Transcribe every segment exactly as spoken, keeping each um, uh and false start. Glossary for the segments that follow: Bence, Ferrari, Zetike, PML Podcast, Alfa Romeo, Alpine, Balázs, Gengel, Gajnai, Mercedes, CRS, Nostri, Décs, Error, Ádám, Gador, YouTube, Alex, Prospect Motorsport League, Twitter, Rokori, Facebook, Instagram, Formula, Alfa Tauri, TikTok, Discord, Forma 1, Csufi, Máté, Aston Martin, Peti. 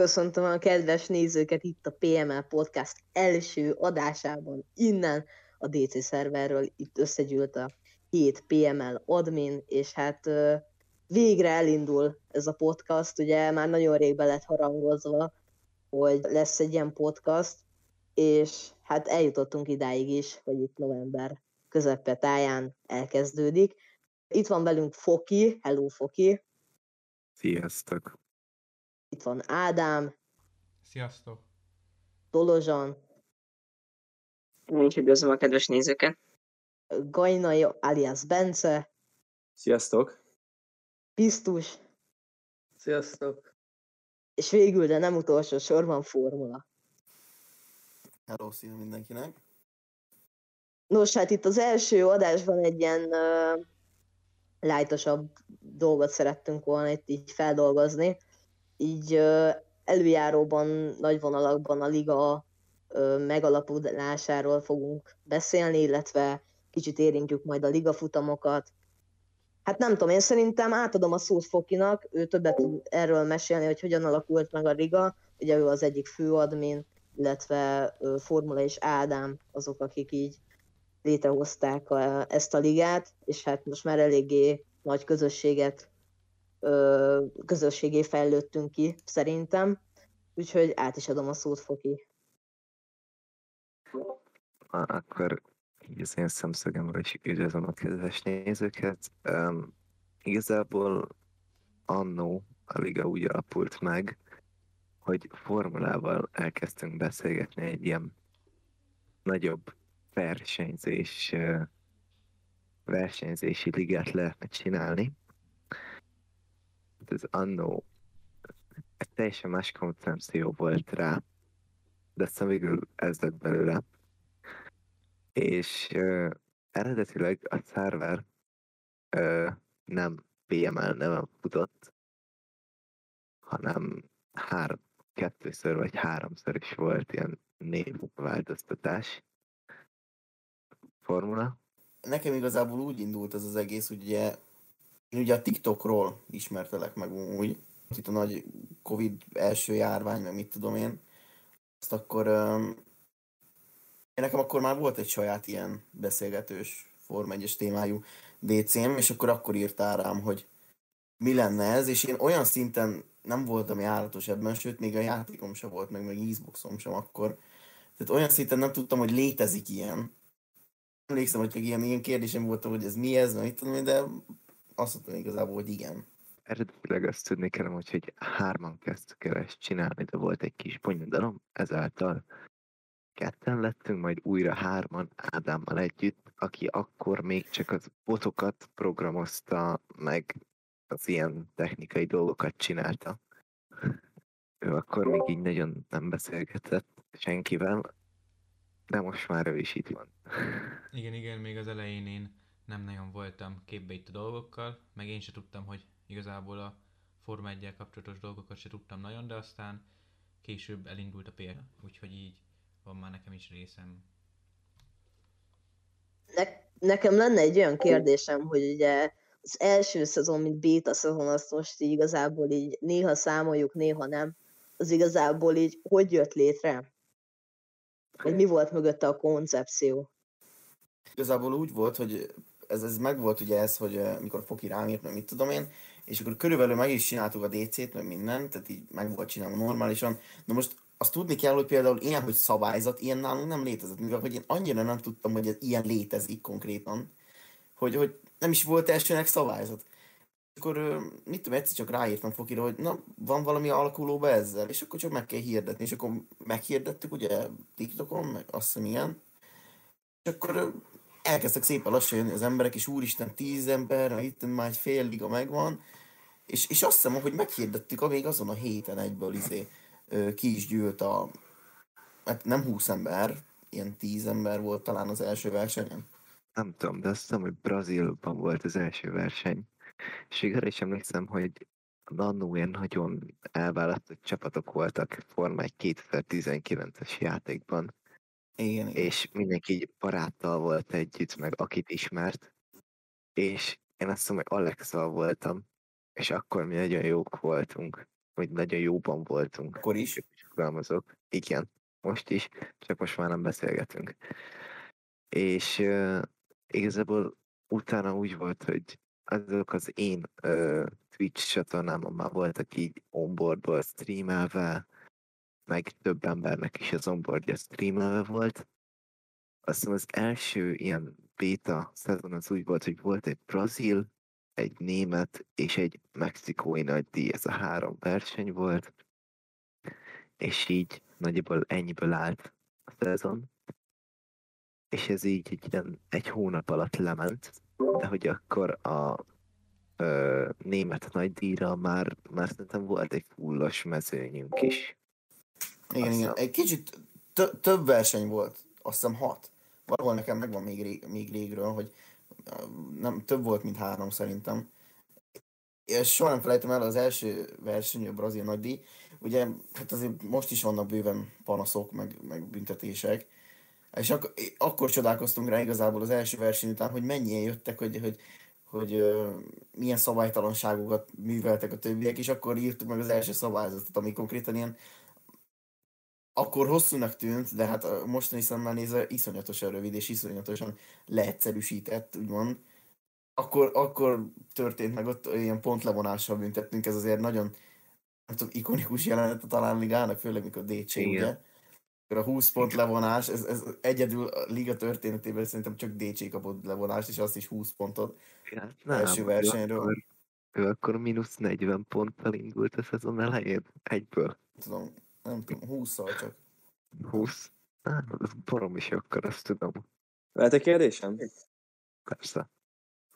Köszöntöm a kedves nézőket itt a pé em el Podcast első adásában, innen a dé cé szerverről. Itt összegyűlt a hét pé em el admin, és hát végre elindul ez a podcast, ugye már nagyon rég be lett harangozva, hogy lesz egy ilyen podcast, és hát eljutottunk idáig is, hogy itt november közepetáján elkezdődik. Itt van velünk Foki, hello Foki! Sziasztok! Itt van Ádám. Sziasztok. Tolozan. Nincs üdvözlöm a kedves nézőket. Gajnai alias Bence. Sziasztok. Pisztus. Sziasztok. És végül, de nem utolsó sorban Formula. Hello, szia mindenkinek. Nos, hát itt az első adásban egy ilyen uh, lájtosabb dolgot szerettünk volna itt így feldolgozni. Így előjáróban, nagy vonalakban a liga megalapulásáról fogunk beszélni, illetve kicsit érintjük majd a ligafutamokat. Hát nem tudom, én szerintem átadom a szót Fokinak, ő többet tud erről mesélni, hogy hogyan alakult meg a liga. Ugye ő az egyik főadmin, illetve Formula és Ádám azok, akik így létrehozták ezt a ligát, és hát most már eléggé nagy közösséget közösségé fejlődtünk ki, szerintem. Úgyhogy át is adom a szót, Foki. Akkor így az én szemszögemről is üdvözlöm a kedves nézőket. Um, igazából annó a liga úgy alapult meg, hogy Formulával elkezdtünk beszélgetni egy ilyen nagyobb versenyzés, versenyzési ligát lehetne csinálni. Ez annó egy teljesen más koncepció volt rá, de aztán végül ez lett belőle. És uh, eredetileg a szerver uh, nem pé em el neven futott, hanem három, kettőször vagy háromszor is volt ilyen névváltoztatás. Formula? Nekem igazából úgy indult ez az egész, ugye én ugye a TikTokról ismertelek meg úgy, itt a nagy Covid első járvány, meg mit tudom én, azt akkor um, én nekem akkor már volt egy saját ilyen beszélgetős Forma egyes témájú dé cém, és akkor akkor írtál rám, hogy mi lenne ez, és én olyan szinten nem voltam járatos ebben, sőt még a játékom sem volt, meg meg Xboxom sem akkor, tehát olyan szinten nem tudtam, hogy létezik ilyen. Emlékszem, hogy ilyen, ilyen kérdésem voltam, hogy ez mi ez, meg mit tudom én, de azt mondtam igazából, hogy igen. Eredetileg azt tudni kellem, hogy hárman kezdtük el ezt csinálni, de volt egy kis bonyodalom, ezáltal ketten lettünk, majd újra hárman Ádámmal együtt, aki akkor még csak az botokat programozta, meg az ilyen technikai dolgokat csinálta. Ő akkor még így nagyon nem beszélgetett senkivel, de most már ő is itt van. Igen, igen, még az elején én nem nagyon voltam képbe itt a dolgokkal, meg én se tudtam, hogy igazából a Forma egyel kapcsolatos dolgokat se tudtam nagyon, de aztán később elindult a pé er, úgyhogy így van már nekem is részem. Ne- nekem lenne egy olyan kérdésem, hogy ugye az első szezon, mint béta szezon, azt most így igazából így néha számoljuk, néha nem, az igazából így hogy jött létre? Hogy mi volt mögötte a koncepció? Igazából úgy volt, hogy ez, ez meg volt ugye ez, hogy uh, mikor Foki rám írt, meg mit tudom én, és akkor körülbelül meg is csináltuk a dé cét, meg mindent, tehát így meg volt csinálva normálisan. Na most azt tudni kell, hogy például ilyen, hogy szabályzat, ilyen nálunk nem létezett, mivel hogy én annyira nem tudtam, hogy ez ilyen létezik konkrétan, hogy, hogy nem is volt elsőnek szabályzat. És akkor uh, mit tudom, egyszer csak ráírtam Fokira, hogy na, van valami alakulóba ezzel, és akkor csak meg kell hirdetni, és akkor meghirdettük ugye TikTokon, meg azt hiszem ilyen, és akkor uh, elkezdtek szépen lassan jönni az emberek, és úristen, tíz ember, itt már egy fél liga megvan, és, és azt hiszem, hogy meghirdettük, amíg azon a héten egyből izé, ki is gyűlt a, hát nem húsz ember, ilyen tíz ember volt talán az első versenyen. Nem tudom, de azt hiszem, hogy Brazílban volt az első verseny, és igazán is emlékszem, hogy annó ilyen nagyon elválasztott csapatok voltak Forma egy kétezer-tizenkilences játékban. Igen, igen. És mindenki baráttal volt együtt, meg akit ismert, és én azt hiszem, hogy Alex-val voltam, és akkor mi nagyon jók voltunk. hogy nagyon jóban voltunk. Akkor is? Fogalmazok. Igen, most is, csak most már nem beszélgetünk. És uh, igazából utána úgy volt, hogy azok az én uh, Twitch csatornámon már voltak így onboardból streamelve, meg több embernek is az onboardja streamelve volt. Aztán az első ilyen béta szezon az úgy volt, hogy volt egy brazil, egy német és egy mexikói nagydíj, ez a három verseny volt, és így nagyjából ennyiből állt a szezon, és ez így egy, ilyen, egy hónap alatt lement, de hogy akkor a ö, német nagydíjra már, már szerintem volt egy fullos mezőnyünk is. Igen, aztán... igen, egy kicsit t- több verseny volt, azt hiszem hat. Valahol nekem megvan még, rég, még régről, hogy nem, több volt, mint három szerintem. És soha nem felejtem el az első verseny, a brazil nagydíj. Ugye, hát azért most is vannak bőven panaszok, meg, meg büntetések. És ak- akkor csodálkoztunk rá igazából az első verseny után, hogy mennyien jöttek, hogy, hogy, hogy, hogy milyen szabálytalanságokat műveltek a többiek, és akkor írtuk meg az első szabályzatot, ami konkrétan ilyen akkor hosszúnak tűnt, de hát mostani szemmel nézve iszonyatosan rövid és iszonyatosan leegyszerűsített, úgymond. Akkor, akkor történt meg, ott ilyen pontlevonással büntettünk, ez azért nagyon, nem tudom, ikonikus jelenet a talán ligának, főleg mikor dé cé, ugye? A húsz pont levonás, ez, ez egyedül a liga történetében szerintem csak dé cé kapott levonást, és azt is húsz pontot ja, nem, első versenyről. Ő akkor, ő akkor mínusz negyven ponttal indult a szezon elején, egyből. Tudom. Nem tudom, hússzal csak. húsz? Hát, ez baromi sokkal, azt tudom. Lehet egy kérdésem? Persze.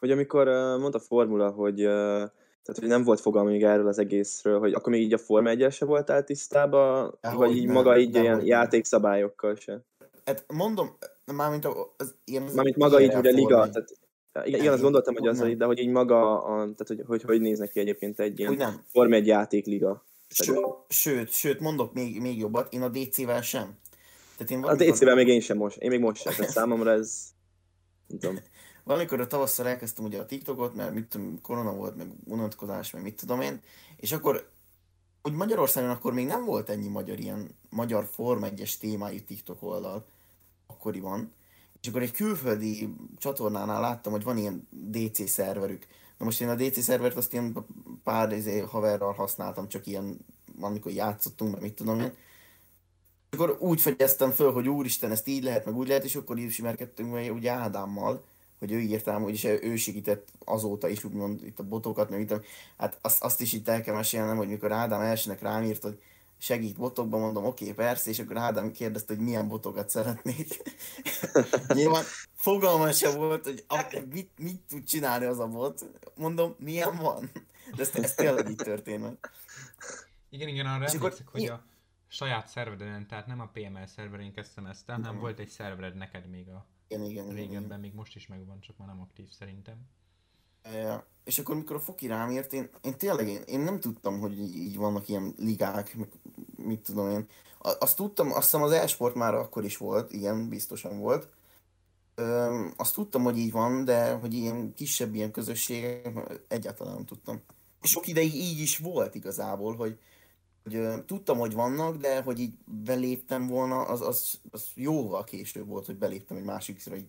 Hogy amikor uh, mondta Formula, hogy, uh, tehát, hogy nem volt fogalma még erről az egészről, hogy akkor még így a Forma egyel se voltál tisztában, de vagy így nem, maga így nem, ilyen nem. Játékszabályokkal se? Hát mondom, mármint az ilyen... Mármint maga így, hogy a liga, tehát, igen, nem, azt gondoltam, hogy az, de hogy így maga, a, tehát hogy, hogy hogy néz neki egyébként egy ilyen Forma egy játékliga. Sőt, sőt, sőt, mondok még, még jobbat, én a dé cével sem. Tehát én valamikor... A dé cével még én sem most, én még most sem, tehát számomra ez... Nem tudom. Valamikor a tavasszal elkezdtem ugye a TikTokot, mert mit tudom, korona volt, meg unatkozás, meg mit tudom én, és akkor, úgy Magyarországon akkor még nem volt ennyi magyar ilyen, magyar Forma egyes témájú TikTok oldal, akkoriban, és akkor egy külföldi csatornánál láttam, hogy van ilyen dé cé szerverük. Na most én a dé cé szervert azt ilyen pár haverral használtam, csak ilyen, amikor játszottunk, meg mit tudom én. És akkor úgy fegyeztem föl, hogy úristen, ezt így lehet, meg úgy lehet, és akkor ismerkedtünk meg ugye Ádámmal, hogy ő írtám, úgyis ő segített azóta is, úgymond itt a botokat, meg itt, hát azt, azt is itt el kell mesélnem, hogy mikor Ádám elsőnek rám írt, hogy segít botokban, mondom, oké, okay, persze, és akkor Ádám kérdezte, hogy milyen botokat szeretnék. Nyilván fogalma sem volt, hogy mit, mit tud csinálni az a bot. Mondom, milyen van? De ez, ez tényleg így történt. Igen, igen, arra emlékszek, hogy a saját szervereden, tehát nem a pé em el szerverén kezdtem ezt, hanem uh-huh. volt egy szervered neked még a igen, igen, régenben, igen. Még most is megvan, csak már nem aktív szerintem. Ja. És akkor mikor a Foki rám ért, én, én tényleg én, én nem tudtam, hogy így, így vannak ilyen ligák, meg, mit tudom én. Azt tudtam, azt hiszem az e-sport már akkor is volt, igen, biztosan volt. Öm, azt tudtam, hogy így van, de hogy ilyen kisebb ilyen közösségek, egyáltalán nem tudtam. Sok ideig így is volt igazából, hogy, hogy ö, tudtam, hogy vannak, de hogy így beléptem volna, az, az, az jóval később volt, hogy beléptem egy másikra így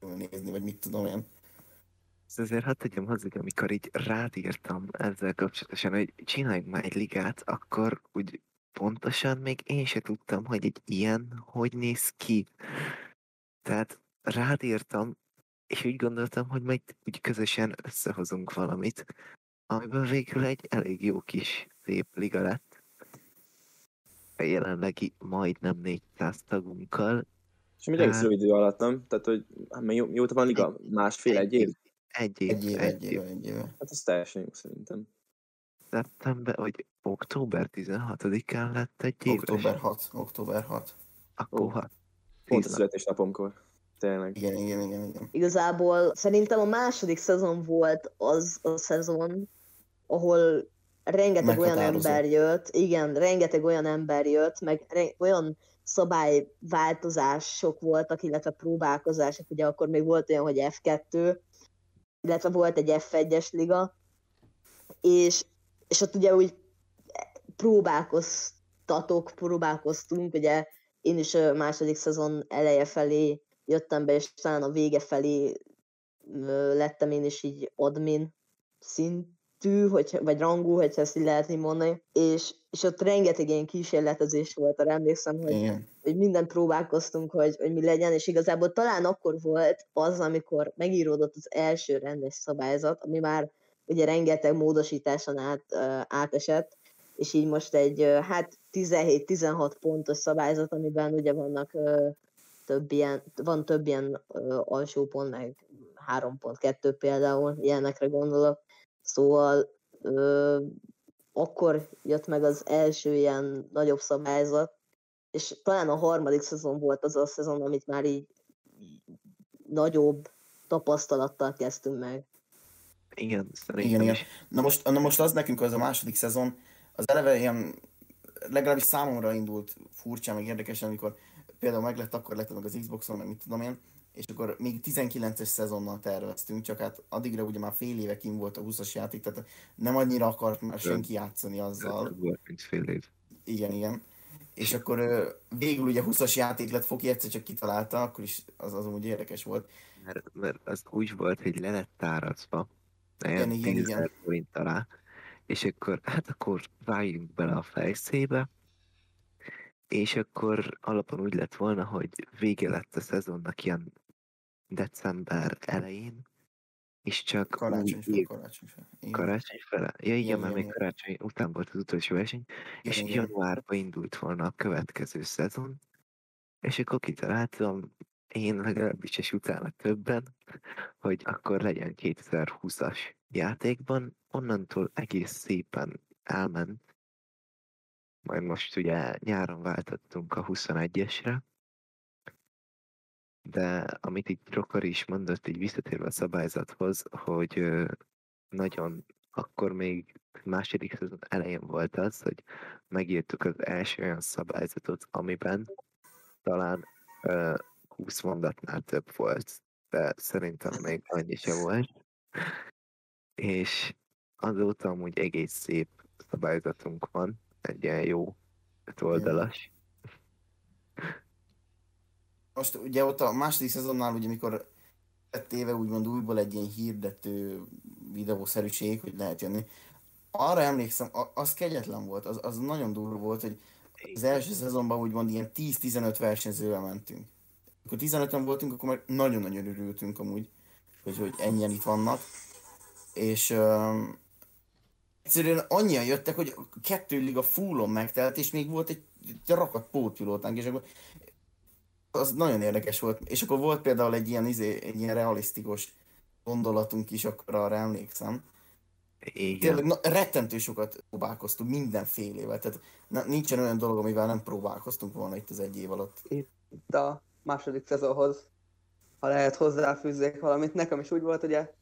nézni, vagy mit tudom én. Ezt azért hadd tegyem hozzá, amikor így rád írtam ezzel kapcsolatosan, hogy csináljunk már egy ligát, akkor úgy pontosan még én se tudtam, hogy egy ilyen hogy néz ki. Tehát rád írtam, és úgy gondoltam, hogy majd úgy közösen összehozunk valamit, amiből végül egy elég jó kis szép liga lett. A jelenlegi majdnem négyszáz tagunkkal. És még egész rövid idő alatt, nem? Tehát, hogy jó, jóta van a liga? Másfél, egy év? Egy év, egy év, egy év, év, év. év. Hát az teljesen jó szerintem. Szeptember, vagy október tizenhatodikán lett egy év. október hatodika Akkor hat. Pont a születésnapomkor. Tényleg. Igen, igen, igen, igen. Igazából szerintem a második szezon volt az a szezon, ahol rengeteg olyan ember jött, igen, rengeteg olyan ember jött, meg re- olyan szabályváltozások voltak, illetve próbálkozások, ugye akkor még volt olyan, hogy ef kettő, illetve volt egy ef egyes liga, és, és ott ugye úgy próbálkoztatok, próbálkoztunk, ugye én is a második szezon eleje felé jöttem be, és talán a vége felé lettem én is így admin szintű, hogy, vagy rangú, hogyha ezt így lehet így mondani, és, és ott rengeteg ilyen kísérletezés volt, arra emlékszem, hogy, hogy mindent próbálkoztunk, hogy, hogy mi legyen, és igazából talán akkor volt az, amikor megíródott az első rendes szabályzat, ami már ugye rengeteg módosításon át, átesett, és így most egy hát tizenhét-tizenhat pontos szabályzat, amiben ugye vannak több ilyen, van több ilyen alsó pont, meg három pont kettő például, ilyenekre gondolok. Szóval ö, akkor jött meg az első ilyen nagyobb szabályzat, és talán a harmadik szezon volt az a szezon, amit már így nagyobb tapasztalattal kezdtünk meg. Igen, szerintem igen, is. Na most, na most az nekünk az a második szezon, az eleve ilyen, legalábbis számomra indult furcsán, meg érdekesen, amikor például meg lett, akkor lett meg az Xboxon, meg mit tudom én, és akkor még tizenkilences szezonnal terveztünk, csak hát addigra ugye már fél éve kint volt a huszas játék, tehát nem annyira akart már senki játszani azzal. Fél év. Igen, igen. És akkor végül ugye huszas játék lett, Foki egyszer csak kitalálta, akkor is az amúgy érdekes volt. Mert, mert az úgy volt, hogy le lett tárazva, igen, igen, igen. forint alá, és akkor hát akkor vágjunk bele a fejszébe, és akkor alapon úgy lett volna, hogy vége lett a szezonnak ilyen december elején, és csak karácsony fel, karácsony fel. Karácsony fele? Ja igen, igen, mert még igen. Karácsony után volt az utolsó verseny, és igen. Januárban indult volna a következő szezon, és akkor kitaláltam, én legalábbis és utána többen, hogy akkor legyen kétezer-húszas játékban, onnantól egész szépen elment, majd most ugye nyáron váltottunk a huszonegyesre, de amit így Rokori is mondott, így visszatérve a szabályzathoz, hogy nagyon akkor még második szezon elején volt az, hogy megírtuk az első olyan szabályzatot, amiben talán húsz mondatnál több volt, de szerintem még annyi se volt. És azóta amúgy egész szép szabályzatunk van, egy ilyen jó ötoldalas. Most ugye ott a második szezonnál, ugye mikor lett éve úgymond újból egy ilyen hirdető videószerűség, hogy lehet jönni, arra emlékszem, az kegyetlen volt, az, az nagyon durva volt, hogy az első szezonban úgymond ilyen tíz-tizenöt versenyzővel mentünk. Akkor tizenöten voltunk, akkor már nagyon-nagyon örültünk amúgy, hogy, hogy ennyien itt vannak. És um, egyszerűen annyian jöttek, hogy a kettő liga fullon megtelt, és még volt egy rakat pótpilótánk, és akkor az nagyon érdekes volt. És akkor volt például egy ilyen, izé, egy ilyen realisztikus gondolatunk is, akkor arra emlékszem. Igen. Tényleg na, rettentő sokat próbálkoztunk mindenfélével, tehát na, nincsen olyan dolog, amivel nem próbálkoztunk volna itt az egy év alatt. Itt a második szezonhoz, ha lehet hozzáfűzzék valamit, nekem is úgy volt, ugye,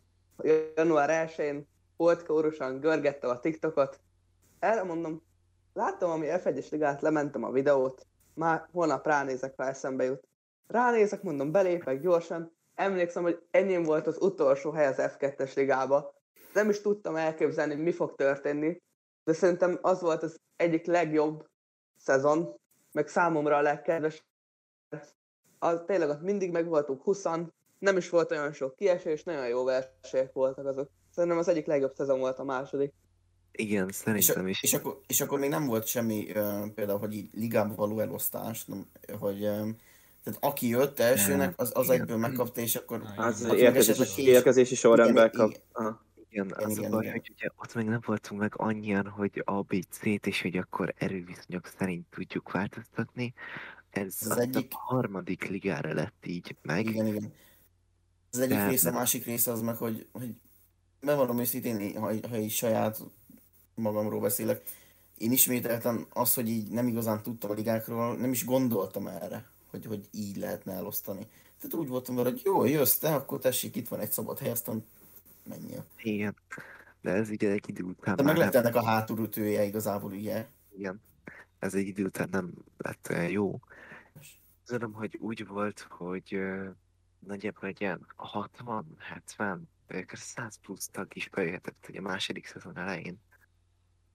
január elsején holdkórusan görgettem a TikTokot. Erre mondom, láttam, ami ef egyes ligát, lementem a videót. Már holnap ránézek, ha eszembe jut. Ránézek, mondom, belépek gyorsan. Emlékszem, hogy enyém volt az utolsó hely az ef kettes ligába. Nem is tudtam elképzelni, mi fog történni. De szerintem az volt az egyik legjobb szezon, meg számomra a legkedvesebb. Az, tényleg ott mindig meg voltunk huszan, nem is volt olyan sok kiesés, nagyon jó versenyek voltak azok. Szerintem az egyik legjobb szezon volt a második. Igen, szerintem is. És, és, akkor, és akkor még nem volt semmi, uh, például, hogy így ligába való elosztás, nem, hogy um, tehát aki jött elsőnek, az, az egyből megkapta, és akkor... Az érkezési, érkezési sorrendben kap. Igen, igen, igen, az igen, a baj, igen. Hogy ugye ott még nem voltunk meg annyian, hogy a bé cét, és hogy akkor erőviszonyok szerint tudjuk változtatni. Ez az egyik... a harmadik ligára lett így meg. Igen, igen. Az egyik de, része, de... a másik része az meg, hogy, hogy bevallom őszintén, ha, ha így saját magamról beszélek, én ismételtem azt, hogy így nem igazán tudtam a ligákról, nem is gondoltam erre, hogy, hogy így lehetne elosztani. Tehát úgy voltam vele, hogy jó, jössz te, akkor tessék, itt van egy szabad hely, aztán menjél. Igen, de ez ugye egy idő után... De meg lett ennek a hátulütője igazából, ugye? Igen, ez egy idő után nem lett olyan jó. Tudom, hogy úgy volt, hogy... nagyjából egy ilyen hatvan-hetven, száz plusz tag is bejöhetett a második szezon elején.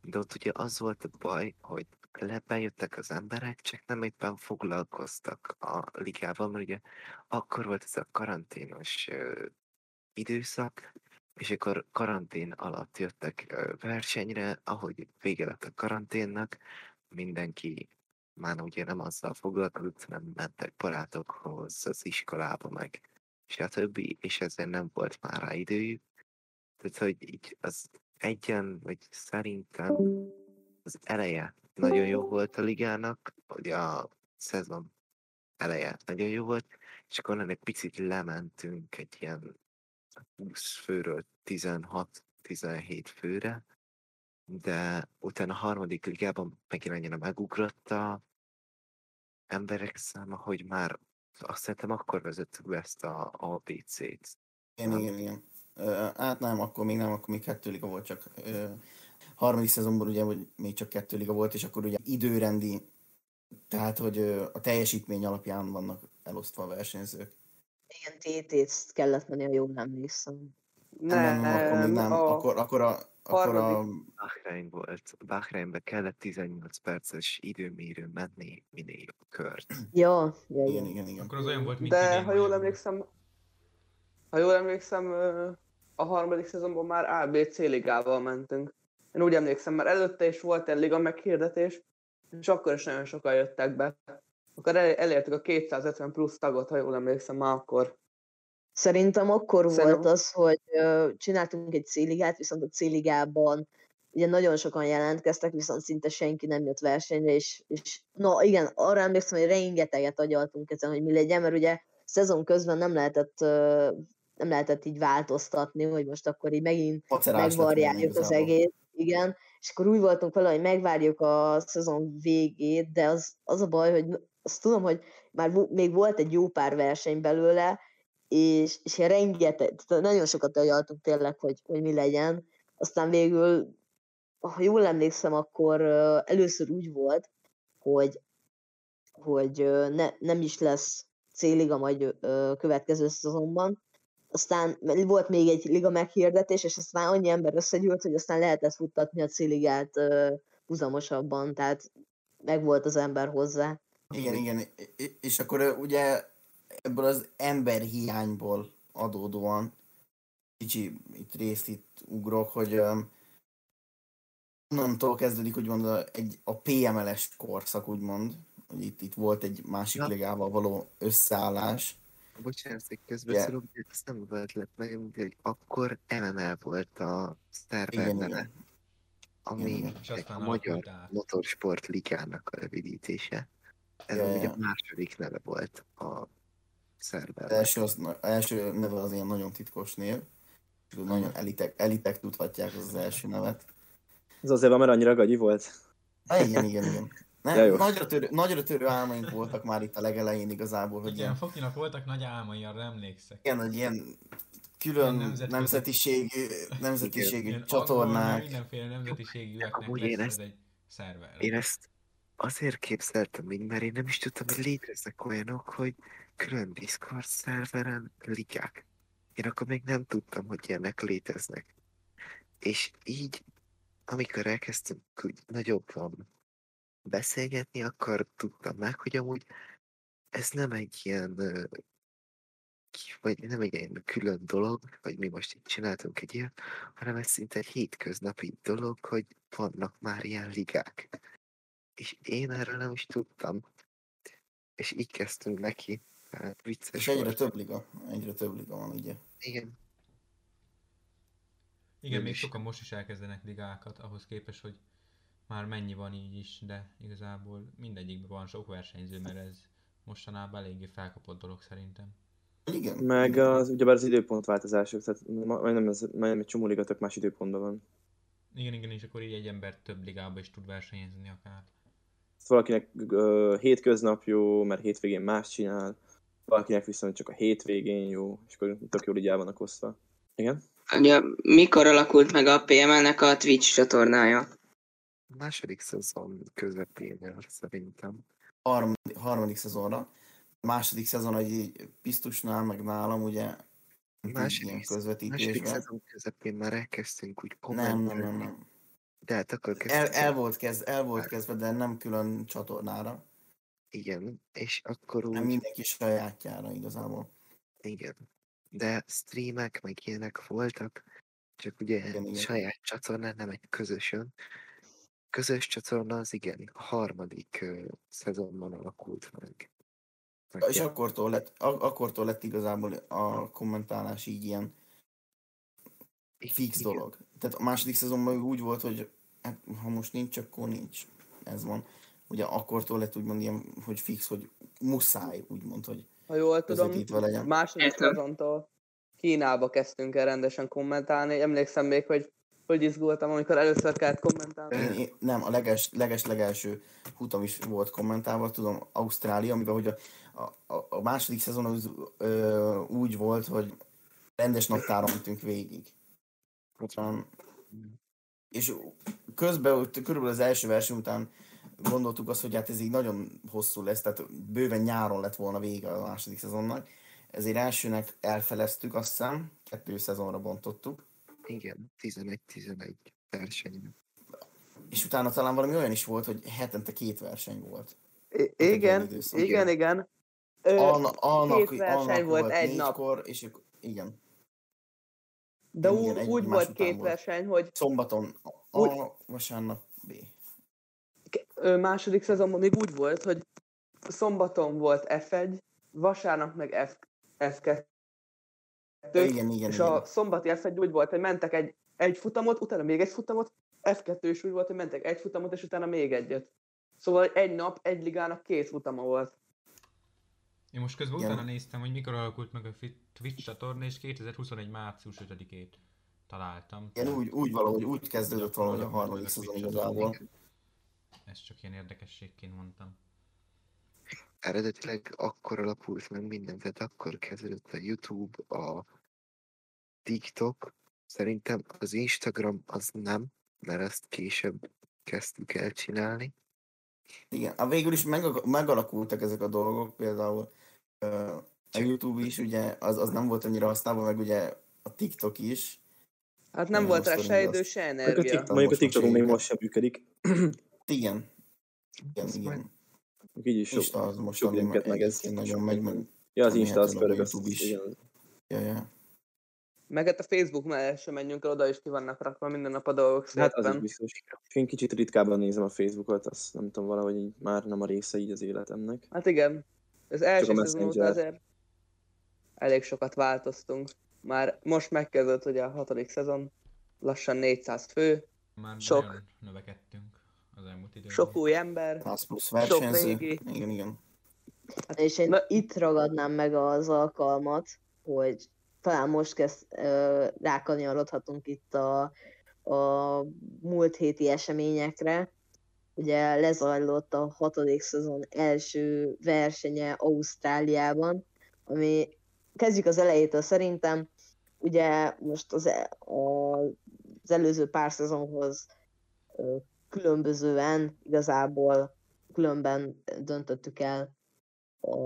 De ott ugye az volt a baj, hogy leben jöttek az emberek, csak nem éppen foglalkoztak a ligával, mert ugye akkor volt ez a karanténos ö, időszak, és akkor karantén alatt jöttek ö, versenyre, ahogy vége lett a karanténnak, mindenki már ugye nem azzal foglalkozott, hanem mentek barátokhoz, az iskolába meg, és a többi, és ezért nem volt már rá időjük. Tehát, hogy így az egyen, vagy szerintem az eleje nagyon jó volt a ligának, ugye a szezon eleje nagyon jó volt, és akkor egy picit lementünk egy ilyen húsz főről tizenhat-tizenhét főre, de utána a harmadik ligában megint annyira megugrott a emberek száma, hogy már azt szerintem akkor vezettük be ezt a á bé cét. Igen, igen, igen. Hát nem, akkor még nem, akkor még kettő liga volt, csak ö, harmadik szezonban ugye hogy még csak kettő liga volt, és akkor ugye időrendi, tehát hogy ö, a teljesítmény alapján vannak elosztva a versenyzők. Igen, té té-t kellett menni, a jól emlékszem. Nem, nem, akkor még nem, a akkor, akkor a... Akkor a... Bahrein volt. Bahreinbe kellett tizennyolc perces időmérő menni minél jobb kört. Ja, ja, igen, igen, igen. Akkor az olyan volt, mint de ha jól emlékszem, Ha jól emlékszem, a harmadik szezonban már á bé cé ligával mentünk. Én úgy emlékszem, már előtte is volt egy liga meghirdetés, és akkor is nagyon sokan jöttek be. Akkor elértük a kétszázötven plusz tagot, ha jól emlékszem, már akkor. Szerintem akkor Szerintem... volt az, hogy csináltunk egy C-ligát, viszont a C-ligában ugye nagyon sokan jelentkeztek, viszont szinte senki nem jött versenyre, és, és na igen, arra emlékszem, hogy rengeteget agyaltunk ezen, hogy mi legyen, mert ugye szezon közben nem lehetett... nem lehetett így változtatni, hogy most akkor így megint megvarjáljuk az egész, igen, és akkor úgy voltunk vele, hogy megvárjuk a szezon végét, de az, az a baj, hogy azt tudom, hogy már még volt egy jó pár verseny belőle, és, és rengeteg, nagyon sokat agyaltunk tényleg, hogy, hogy mi legyen, aztán végül, ha jól emlékszem, akkor először úgy volt, hogy, hogy ne, nem is lesz C-liga majd következő szezonban. Aztán volt még egy liga meghirdetés, és aztán annyi ember összegyűlt, hogy aztán lehetett futtatni a C-ligát húzamosabban, tehát meg volt az ember hozzá. Igen, igen, és akkor ugye ebből az emberhiányból adódóan, kicsi itt részt itt ugrok, hogy onnantól kezdődik, úgymond egy, a pé em el-es korszak, úgymond, hogy itt, itt volt egy másik ligával való összeállás. Bocsánat, hogy közbeszólom, yeah. Ezt nem völtlek meg, hogy akkor em em el volt a szerver neve, ami igen, igen. a Magyar Motorsport Ligának a rövidítése. Ez yeah. ugye a második neve volt a szerver. Első, első neve az ilyen nagyon titkos név, és nagyon elitek, elitek tudhatják az, az első nevet. Ez azért van, mert annyira gagyi volt. Ha, igen, igen, igen. Nem, nagyra törő, nagyra törő álmaink voltak már itt a legelején igazából, hogy igen, Fokinak voltak nagy álmai, arra emlékszek. Igen, hogy ilyen külön nemzetiségű, nemzetiségű, nemzetiségű igen, csatornák. Angol, mindenféle nemzetiségűeknek lesz ez egy szerver. Én ezt azért képzeltem így, mert én nem is tudtam, hogy léteznek olyanok, hogy külön Discord szerveren ligák. Én akkor még nem tudtam, hogy ilyenek léteznek. És így, amikor elkezdtünk nagyobban beszélgetni, akkor tudtam meg, hogy amúgy ez nem egy ilyen vagy nem egy ilyen külön dolog, vagy mi most itt csináltunk egy ilyen, hanem ez szinte egy hétköznapi dolog, hogy vannak már ilyen ligák. És én erről nem is tudtam. És így kezdtünk neki. Hát vicces. És egyre volt. Több liga. Egyre több liga van, ugye? Igen. Igen, én még is. Sokan most is elkezdenek ligákat, ahhoz képest, hogy már mennyi van így is, de igazából mindegyikben van sok versenyző, mert ez mostanában eléggé felkapott dolog szerintem. Igen. Meg az, ugyebár az időpontváltozások, tehát majdnem, ez, majdnem egy csomó ligatok más időpontban van. Igen, igen, és akkor így egy ember több ligába is tud versenyezni akár. Valakinek uh, hétköznap jó, mert hétvégén más csinál, valakinek viszont csak a hétvégén jó, és akkor tök jól így el vannak osztva. Igen? Ugye, mikor alakult meg a pé em el-nek a Twitch csatornája? A második szezon közepén szerintem. Harmadik, harmadik szezonra. A második szezon, egy Pisztusnál, meg nálam ugye második, közvetítésben. Második szezon közepén már elkezdtünk úgy kommentálni. Nem, nem, nem. Tehát akkor el, el volt kezdve, el volt kezdve, de nem külön csatornára. Igen, és akkor úgy... Nem mindenki sajátjára igazából. Igen, de streamek meg ilyenek voltak, csak ugye igen, igen. saját csatornán, nem egy közösön. Közös csatorna az igen, a harmadik uh, szezonban alakult meg. meg és akkortól lett, ak- akkortól lett igazából a kommentálás így ilyen fix igen. dolog. Tehát a második szezonban úgy volt, hogy hát, ha most nincs, akkor nincs. Ez van. Ugye akkortól lett úgymond ilyen, hogy fix, hogy muszáj, úgymond, hogy ha jól tudom, legyen. Második szezontól Kínába kezdtünk el rendesen kommentálni. Emlékszem még, hogy hogy izgultam, amikor először kellett kommentálni. Én, nem, a leges, leges legelső futam is volt kommentálva, tudom, Ausztrália, amiben hogy a, a, a második szezon az, ö, úgy volt, hogy rendes naptáron mentünk végig. Um, és közben, körülbelül az első verseny után gondoltuk azt, hogy hát ez így nagyon hosszú lesz, tehát bőven nyáron lett volna vége a második szezonnak. Ezért elsőnek elfeleztük, azt hiszem, kettő szezonra bontottuk. Igen, tizenegy-tizenegy verseny. És utána talán valami olyan is volt, hogy hetente két verseny volt. I- igen, időszak, igen, igen, igen. Anna, annak, két verseny volt, volt egy négykor, nap. És akkor, igen. De igen, úgy, úgy volt két volt. Verseny, hogy... Szombaton A, úgy, vasárnap B. Második szezonban még úgy volt, hogy szombaton volt ef egy, vasárnap meg ef kettő. Tök, igen, igen, és igen. A szombati ef egy úgy volt, hogy mentek egy, egy futamot, utána még egy futamot, ef kettő is úgy volt, hogy mentek egy futamot, és utána még egyet. Szóval egy nap, egy ligának két futama volt. Én most közben igen. utána néztem, hogy mikor alakult meg a Twitch csatorna, és kétezer-huszonegy március ötödikét találtam. Igen, úgy, úgy valahogy, úgy kezdődött valahogy a harmadik szezon igazából. Ezt csak ilyen érdekességként mondtam. Eredetileg akkor alakult meg minden, tehát akkor kezdődött a YouTube, a TikTok, szerintem az Instagram az nem, mert azt később kezdtük el csinálni. Igen, a végül is meg, megalakultak ezek a dolgok, például a YouTube is, ugye az, az nem volt annyira használva, meg ugye a TikTok is. Hát nem volt rá se idő, se energia. Mondjuk a TikTokon még most sem működik. Igen. Igen, igen. Így is sok, Insta az most meg egyébként nagyon megy, meg... Ja, az Insta az pörög, az is. Igen. Ja, ja. Meg hát a Facebook mellett sem menjünk el, oda is ki vannak rakva minden nap a dolgok szépen. Hát az is biztos. Én kicsit ritkábban nézem a Facebookot, azt nem tudom, valahogy így már nem a része így az életemnek. Hát igen. Az első szezon óta azért elég sokat változtunk. Már most megkezdődött ugye a hatodik szezon, lassan négyszáz fő. Már sok növekedtünk. Sok új ember, sok régi. Igen, igen. Hát és én Na, itt ragadnám meg az alkalmat, hogy talán most kezd, ö, rákanyarodhatunk itt a, a múlt héti eseményekre. Ugye lezajlott a hatodik szezon első versenye Ausztráliában, ami kezdjük az elejétől szerintem. Ugye most az, az előző pár szezonhoz ö, különbözően igazából különben döntöttük el a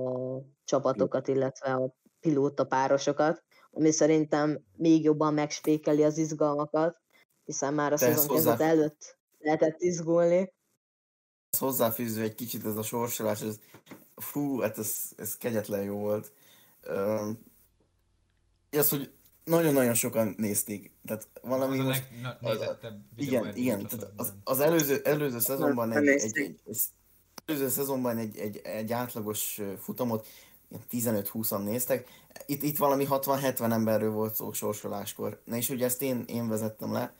csapatokat, illetve a pilótapárosokat, ami szerintem még jobban megspékeli az izgalmakat, hiszen már a szezon kezdet előtt lehetett izgulni. Ez hozzáfűző egy kicsit ez a sorsolás, ez, fú, hát ez, ez kegyetlen jó volt. Ez, hogy nagyon-nagyon sokan nézték, tehát valami az most... A legnézettebb videó. Igen, igen, tehát az, az előző, előző szezonban egy, egy, egy, az előző szezonban egy, egy, egy átlagos futamot tizenöt-húszan néztek, itt, itt valami hatvan-hetven emberről volt szó sorsoláskor. Na és ugye ezt én, én vezettem le,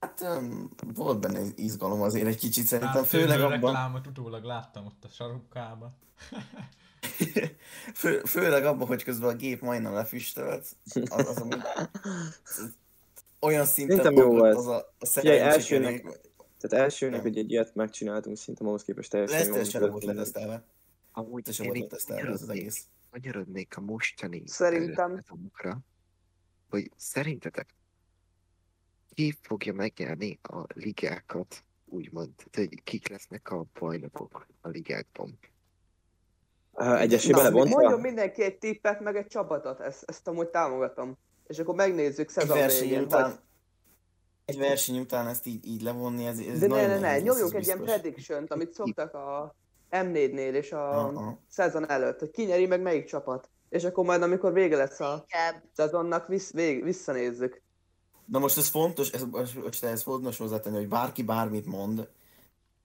hát um, volt benne izgalom azért egy kicsit szerintem, hát, főleg abban... reklámot utólag láttam ott a sarokkába. Fő, főleg abban, hogy közben a gép majdnem lefüstölt, az, az ami olyan szinten volt az a, a szerencsékenék. Tehát elsőnek, hogy egy ilyet megcsináltunk, szinte ahhoz képest teljesen jól. Lesz teljesen volt letesztelve. Amúgy sem volt letesztelve az egész. Magyarodnék a mostani szezonokra, hogy szerintetek ki fogja megjelni a ligákat, úgymond, hogy kik lesznek a bajnokok a ligákban. Egyesébe lebontva? Mondjon mindenki egy tippet, meg egy csapatot, ezt, ezt amúgy támogatom. És akkor megnézzük szezon végén, hogy... egy verseny után ezt így, így levonni, ez, ez de nagyon ne, ne, ne, nyomjuk egy ilyen prediction-t, amit szoktak a em négynél és a uh-huh. szezon előtt, hogy ki nyeri meg melyik csapat. És akkor majd, amikor vége lesz a szezonnak, vissz, vég, visszanézzük. Na most ez fontos, ez, ez fontos hozzátenni, hogy bárki bármit mond,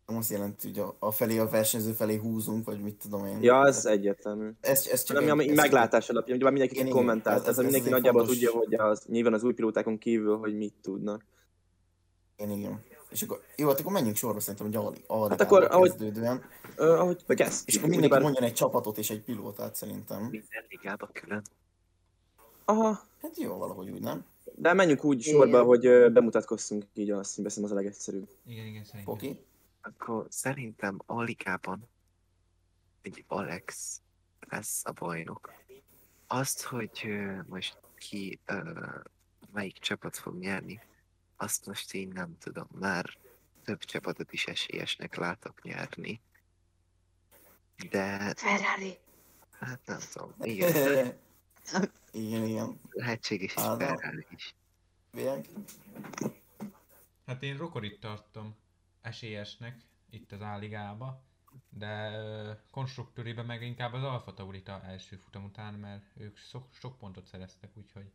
nem azt jelenti, hogy a, a felé, a versenyző felé húzunk, vagy mit tudom én. Ja, ez egyértelmű. Ez, ez csak ami, ami ez meglátás ez alapján, ugye mindenki csak kommentált, ez, ez, ez mindenki nagyjából fontos... tudja, hogy az, nyilván az új pilótákon kívül, hogy mit tudnak. Én igen. És akkor, jó, hát akkor menjünk sorba szerintem, hogy alig, alig hát akkor, ahogy, kezdődően. Ö, ahogy kezd. És akkor mindenki bár... mondjon egy csapatot és egy pilótát szerintem. Minden ligában külön. Aha. Hát jó, valahogy úgy, nem? De menjünk úgy igen. sorba, hogy bemutatkozzunk így, azt hiszem az a legegyszerűbb. Igen, igen, szerintem. Foki? Akkor szerintem a ligában egy Alex lesz a bajnok. Azt, hogy most ki, melyik csapat fog nyerni, azt most én nem tudom, már több csapatot is esélyesnek látok nyerni. De... Ferrari! Hát nem tudom, igen. igen, igen. Lehetséges is Ferrari is. Hát én Rokorit tartom esélyesnek itt az A-ligába, de konstruktőriben meg inkább az Alfa Taurita első futam után, mert ők sok, sok pontot szereztek, úgyhogy...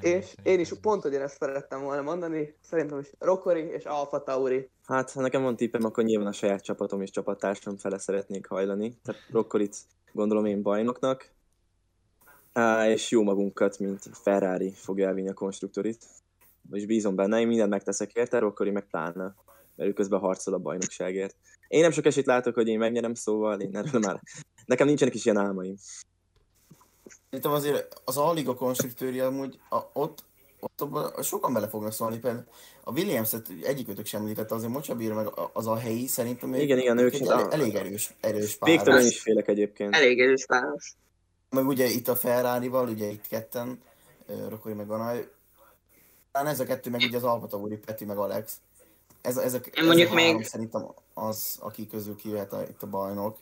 És én is pont ugyanezt szerettem volna mondani, szerintem is Rokori és Alfa Tauri. Hát, ha nekem van tippem, akkor nyilván a saját csapatom és csapattársam fele szeretnék hajlani. Tehát Rokorit gondolom én bajnoknak, és jó magunkat, mint Ferrari fogja elvinni a konstruktorit. És bízom benne, én mindent megteszek érte, Rokori meg pláne, mert ő közben harcol a bajnokságért. Én nem sok esélyt látok, hogy én megnyerem, szóval én erről már... Nekem nincsenek is ilyen álmaim. Szerintem azért az A-liga konstruktőri amúgy a, ott, ott abban sokan bele fognak szólni, például a Williams-et egyikötök sem említette, azért Mocsabír meg az a helyi szerintem igen, igen, ők egy el, elég erős, erős páros. Végtől én is félek egyébként. Elég erős páros. Meg ugye itt a Ferrari-val, ugye itt ketten, Rokori meg Gajnai, talán ez a kettő, meg ugye az Alfa Tauri, Peti meg Alex. Ez, ez a, ez a három még... szerintem az, aki közül kijöhet a, itt a bajnok.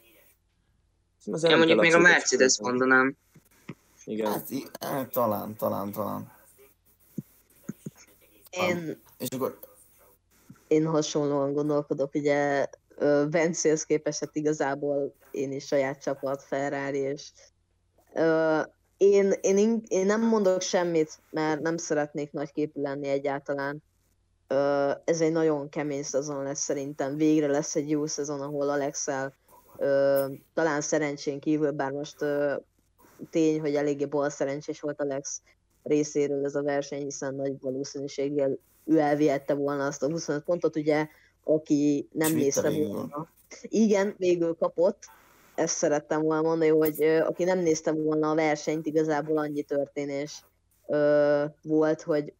Az én mondjuk még a Mercedes mondanám. Igen. Hát, hát talán, talán, talán. Én... És akkor... Én hasonlóan gondolkodok, ugye Vencéhez képest igazából én is saját csapat, Ferrari, és uh, én, én, én nem mondok semmit, mert nem szeretnék nagyképű lenni egyáltalán. Uh, ez egy nagyon kemény szezon lesz szerintem. Végre lesz egy jó szezon, ahol Alexel uh, talán szerencsén kívül, bár most... Uh, tény, hogy eléggé bal szerencsés volt Alex részéről ez a verseny, hiszen nagy valószínűséggel ő elvihette volna azt a huszonöt pontot, ugye, aki nem nézte volna. Igen, végül kapott, ezt szerettem volna mondani, hogy aki nem nézte volna a versenyt, igazából annyi történés ö, volt, hogy,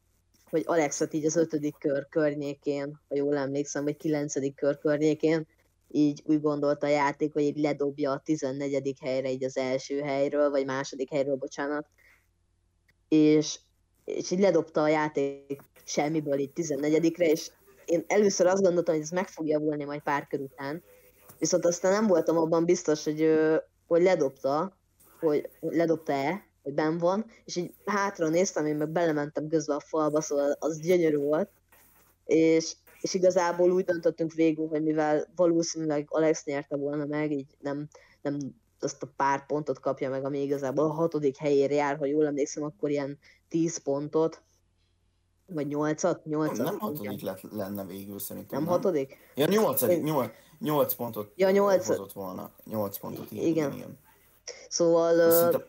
hogy Alexet így az ötödik kör környékén, ha jól emlékszem, vagy kilencedik kör környékén, így úgy gondolta a játék, hogy így ledobja a tizennegyedik helyre, így az első helyről, vagy második helyről, bocsánat. És, és így ledobta a játék semmiből így tizennegyedikre, és én először azt gondoltam, hogy ez meg fogja volni majd pár kör után, viszont aztán nem voltam abban biztos, hogy, hogy ledobta, hogy ledobta-e, hogy benn van, és így hátra néztem, én meg belementem közben a falba, szóval az gyönyörű volt, és és igazából úgy döntöttünk végül, hogy mivel valószínűleg Alex nyerte volna meg, így nem, nem azt a pár pontot kapja meg, ami igazából a hatodik helyére jár, ha jól emlékszem, akkor ilyen tíz pontot, vagy nyolcat, nyolcat. Nem hatodik lenne végül szerintem. Nem, nem? hatodik? Ja, nyolcadik, nyolc, nyolc pontot ja, nyolc... hozott volna. Nyolc pontot. Igen. igen. igen. Szóval szinte...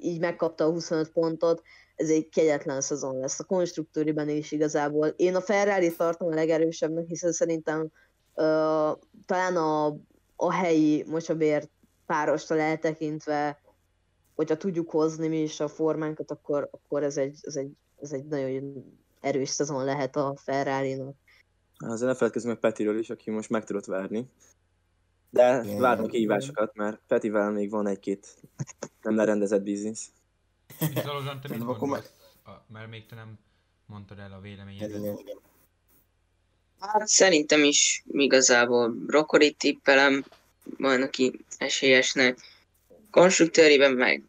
így megkapta a huszonöt pontot. Ez egy kegyetlen szezon lesz. A konstruktőriben is igazából. Én a Ferrari-t tartom a legerősebbnek, hiszen szerintem uh, talán a, a helyi mocsabért párostal eltekintve, hogyha tudjuk hozni mi is a formánkat, akkor, akkor ez, egy, ez, egy, ez egy nagyon erős szezon lehet a Ferrari-nak. Azért ne feledkezzünk meg Petiről is, aki most meg tudott várni. De yeah. várunk hívásokat, mert Petivel még van egy-két nem lerendezett biznisz. És Dolozsán, te mit gondolsz? Mert még te nem mondtad el a véleményedet. Hát szerintem is igazából Rokori tippelem, majd aki esélyesnek. Konstruktőriben meg,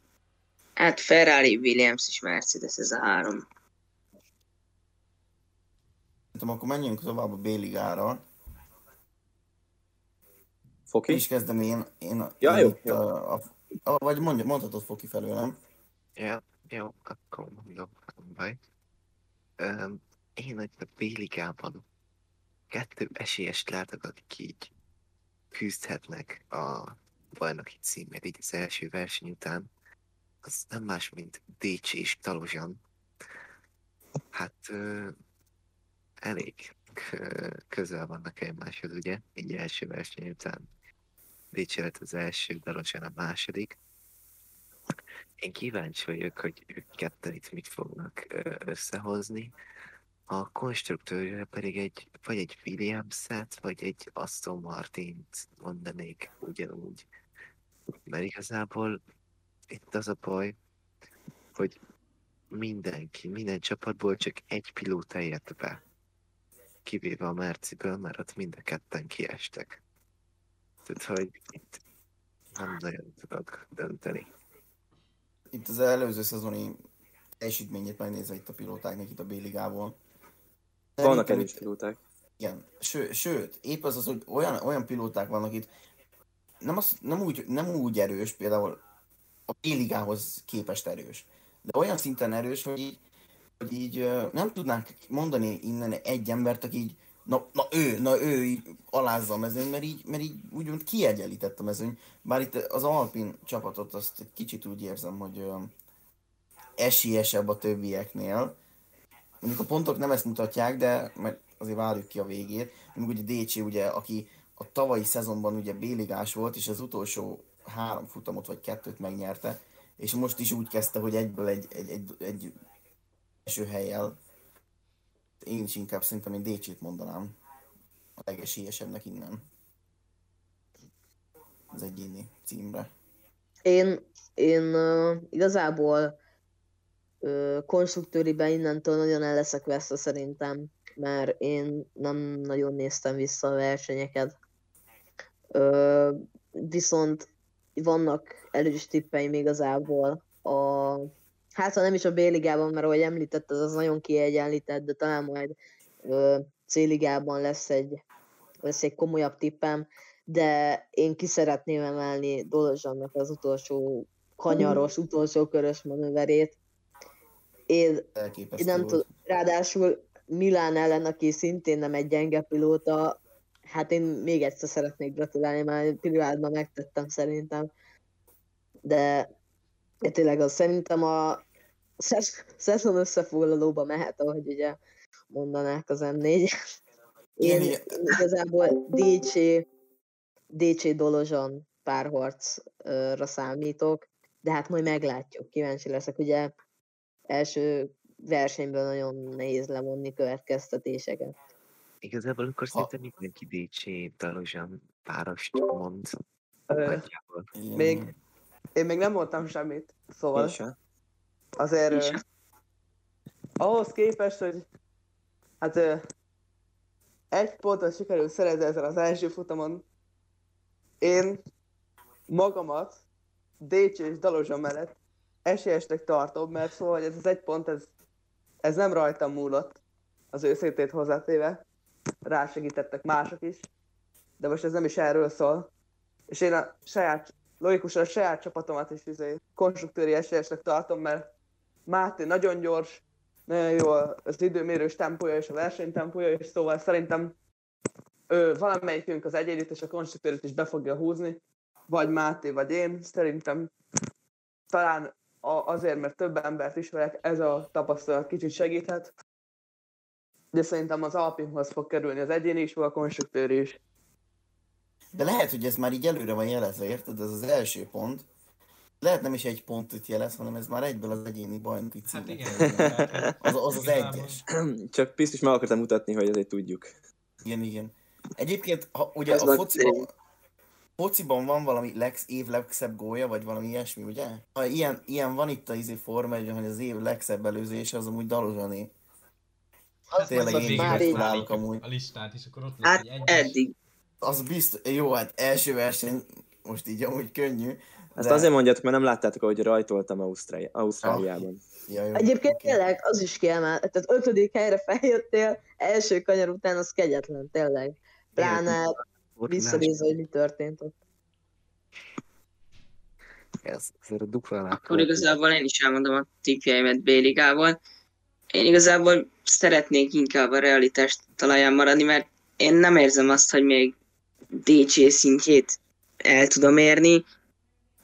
hát Ferrari, Williams és Mercedes, ez a három. Szerintem akkor menjünk tovább a B-ligára. Foki? Én is kezdem én. én ja, én jó, jó. A, a, a, vagy mondja, mondhatod Foki felőlem. Ja, jó, akkor mondom, nem baj. Um, én a B-ligában kettő esélyest látok, akik így küzdhetnek a bajnoki címért, így az első verseny után. Az nem más, mint Décs és Tolozan. Hát... Uh, elég közel vannak egymáshoz, ugye? Így első verseny után Décselet az első, Dolozsán a második. Én kíváncsi vagyok, hogy ők ketten itt mit fognak összehozni. A konstruktőrre pedig egy, vagy egy Williams-et, vagy egy Aston Martint mondanék ugyanúgy. Mert igazából itt az a baj, hogy mindenki, minden csapatból csak egy pilóta ért be. Kivéve a Merciből, mert ott mind a ketten kiestek. Tehát, hogy itt nem nagyon tudok dönteni. Itt az előző szezoni teljesítményét megnézve itt a pilótáknak, itt a B-ligából. Vannak erős pilóták. Igen. Ső, sőt, épp az az, hogy olyan, olyan pilóták vannak itt, nem, az, nem, úgy, nem úgy erős, például a B-ligához képest erős, de olyan szinten erős, hogy így hogy így nem tudnánk mondani innen egy embert, aki így, na, na ő, na ő így alázza a mezőny, mert így, mert így úgymond kiegyenlített a mezőny. Bár itt az Alpine csapatot azt kicsit úgy érzem, hogy esélyesebb a többieknél. Mondjuk a pontok nem ezt mutatják, de mert azért várjuk ki a végét. Mondjuk ugye Décsi, ugye, aki a tavalyi szezonban ugye B-ligás volt, és az utolsó három futamot vagy kettőt megnyerte, és most is úgy kezdte, hogy egyből egy... egy, egy, egy első helyjel. Én is inkább szerintem én Décsit mondanám a legesélyesebbnek innen az egyéni címre. Én, én uh, igazából uh, konstruktőriben innentől nagyon el leszek veszve szerintem, mert én nem nagyon néztem vissza a versenyeket. Uh, viszont vannak erős tippeim igazából a hát, ha nem is a B-ligában, mert ahogy említetted, az nagyon kiegyenlített, de talán majd ö, C-ligában lesz egy, lesz egy komolyabb tippem, de én ki szeretném emelni Dolozsannak az utolsó kanyaros, utolsó körös manőverét. Én, én nem tudom, ráadásul Milán ellen, aki szintén nem egy gyenge pilóta, hát én még egyszer szeretnék gratulálni, már privátban megtettem szerintem, de én tényleg az szerintem a szezon összefoglalóba mehet, ahogy ugye mondanák az em négy. Én, én igazából dé cé, dé cé Dolozsán párharcra számítok, de hát majd meglátjuk, kíváncsi leszek. Ugye első versenyből nagyon nehéz lemondni következtetéseket. Igazából akkor szerintem mindenki dé cé Dolozsán párost mond. Ö, még... Én még nem mondtam semmit, szóval azért uh, ahhoz képest, hogy hát uh, egy pontot sikerül szerezni ezzel az első futamon, én magamat Décs és Dolozsán mellett esélyesnek tartom, mert szóval ez az egy pont, ez, ez nem rajtam múlott, az őszintét hozzátéve, rásegítettek mások is, de most ez nem is erről szól, és én a saját logikusan a saját csapatomat is izé, konstruktőri esélyesnek tartom, mert Máté nagyon gyors, nagyon jó az időmérős tempója és a versenytempója, és szóval szerintem ő, valamelyikünk az egyénit és a konstruktőrit is be fogja húzni, vagy Máté, vagy én. Szerintem talán azért, mert több embert ismerek, ez a tapasztalat kicsit segíthet, de szerintem az Alpinhoz fog kerülni az egyéni is, vagy a konstruktőr is. De lehet, hogy ez már így előre van jelezve, érted? Ez az első pont. Lehet nem is egy pontot jelez, hanem ez már egyből az egyéni bajnoki cím. Hát igen. Az az, az egyes. Csak Pisztus meg akartam mutatni, hogy ezért tudjuk. Igen, igen. Egyébként, ha, ugye ez a fociban, fociban van valami lex, év legszebb gólja, vagy valami ilyesmi, ugye? Ha ilyen, ilyen van itt a izé forma, hogy az év legszebb előzése, az amúgy Dolozsané. Hát tényleg én gratulálok amúgy. A listát is, akkor ott lesz egy egyes. Az biztos, jó, hát első verseny most így amúgy könnyű, Ezt de... azért mondjátok, mert nem láttátok, hogy rajtoltam Ausztráli- Ausztráliában. Ah, ja, jó, egyébként okay. Tényleg, az is kiemel. Tehát ötödik helyre feljöttél, első kanyar után az kegyetlen, tényleg. Pláne visszanézve, hogy mi történt ott. Ez azért a dupla látom. Akkor igazából én is elmondom a tippjeimet B-ligában. Én igazából szeretnék inkább a realitást talaján maradni, mert én nem érzem azt, hogy még dé cé szintjét el tudom érni,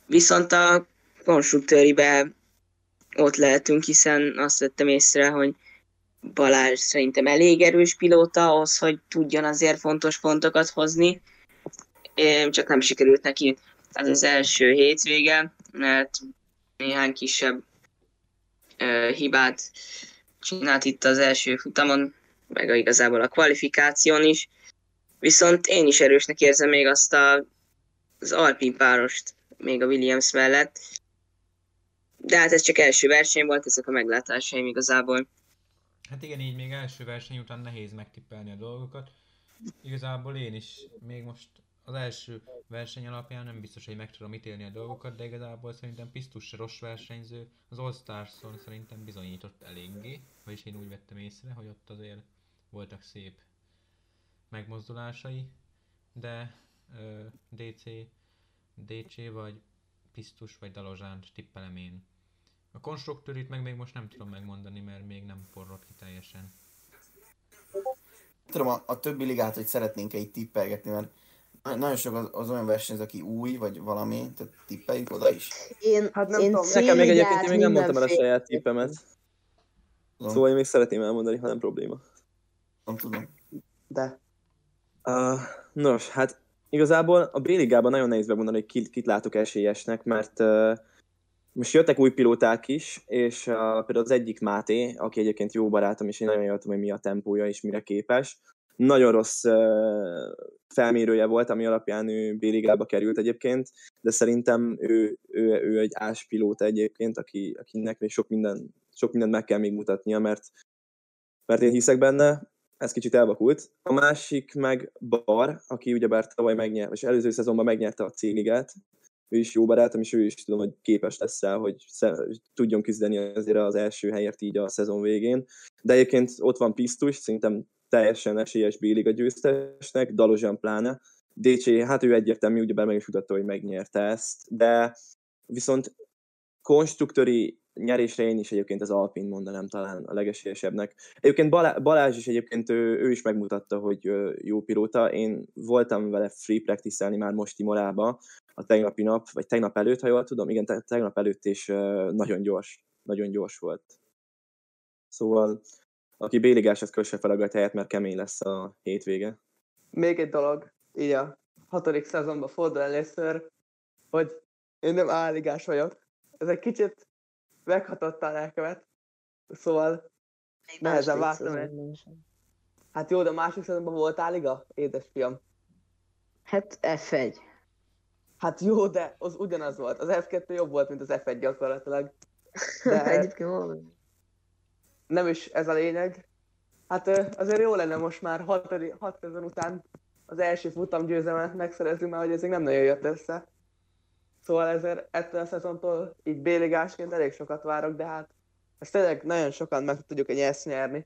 viszont a konstruktőribe ott lehetünk, hiszen azt vettem észre, hogy Balázs szerintem elég erős pilóta ahhoz, hogy tudjon azért fontos pontokat hozni, csak nem sikerült neki az, az első hétvége, mert néhány kisebb ö, hibát csinált itt az első futamon, meg a, igazából a kvalifikáción is, viszont én is erősnek érzem még azt a, az Alpine párost, még a Williams mellett. De hát ez csak első verseny volt, ezek a meglátásaim igazából. Hát igen, így még első verseny után nehéz megtippelni a dolgokat. Igazából én is még most az első verseny alapján nem biztos, hogy meg tudom ítélni a dolgokat, de igazából szerintem Pisztus se rossz versenyző. Az All Starson szerintem bizonyított eléggé, vagyis én úgy vettem észre, hogy ott azért voltak szép megmozdulásai, de uh, dé cé... dé cé vagy Pisztus vagy Dolozsánt tippelem én. A konstruktőrit meg még most nem tudom megmondani, mert még nem forrott ki teljesen. Tudom a, a többi ligát, hogy szeretnénk-e így tippelgetni, mert nagyon sok az, az olyan versenyző, aki új vagy valami, tehát tippeljük oda is. Én, hát nem én tudom. Nekem még egyébként én még nem mondtam el a saját tippemet. Szóval én még szeretném elmondani, ha nem probléma. Nem tudom. De. Uh, nos, hát igazából a B-ligában nagyon nehéz bemondani, hogy kit, kit látok esélyesnek, mert uh, most jöttek új pilóták is, és uh, például az egyik Máté, aki egyébként jó barátom, és én nagyon jól tudom, hogy mi a tempója és mire képes. Nagyon rossz uh, felmérője volt, ami alapján ő B-ligába került egyébként, de szerintem ő, ő, ő egy ás pilóta egyébként, aki, akinek még sok, minden, sok mindent meg kell még mutatnia, mert, mert én hiszek benne. Ez kicsit elvakult. A másik meg Bar, aki ugyebár tavaly megnyert, és előző szezonban megnyerte a C-ligát. Ő is jó barátom, és ő is tudom, hogy képes lesz el, hogy tudjon küzdeni azért az első helyért így a szezon végén. De egyébként ott van Pisztus, szerintem teljesen esélyes B-liga győztesnek, Dolozsán pláne. dé cé, hát ő egyértelmű, ugyebár meg is mutatta, hogy megnyerte ezt. De viszont konstruktőri nyerésre én is egyébként az Alpine mondanám talán a legesélyesebbnek. Egyébként Balázs is egyébként, ő, ő is megmutatta, hogy jó pilóta. Én voltam vele free practice-elni már most Timorába a tegnapi nap, vagy tegnap előtt, ha jól tudom. Igen, tegnap előtt, és nagyon gyors, nagyon gyors volt. Szóval, aki B-ligás, az kösse fel a gajt helyett, mert kemény lesz a hétvége. Még egy dolog, így a hatodik szezonban fordul először, hogy én nem A-ligás vagyok. Ez egy kicsit meghatotta a lelkemet, szóval nehezen vártam el. Hát jó, de a másik szezonban volt A-liga, édesfiam? Hát F egy. Hát jó, de az ugyanaz volt. Az F kettő jobb volt, mint az F egy gyakorlatilag. De egyébként valami. Nem is ez a lényeg. Hát azért jó lenne most már hat, hat szezon után az első futam győzelmet megszerezni, mert hogy ez még nem nagyon jött össze. Szóval ezért ettől a szezontól így B-ligásként elég sokat várok, de hát ezt tényleg nagyon sokan meg tudjuk egy ezt nyerni.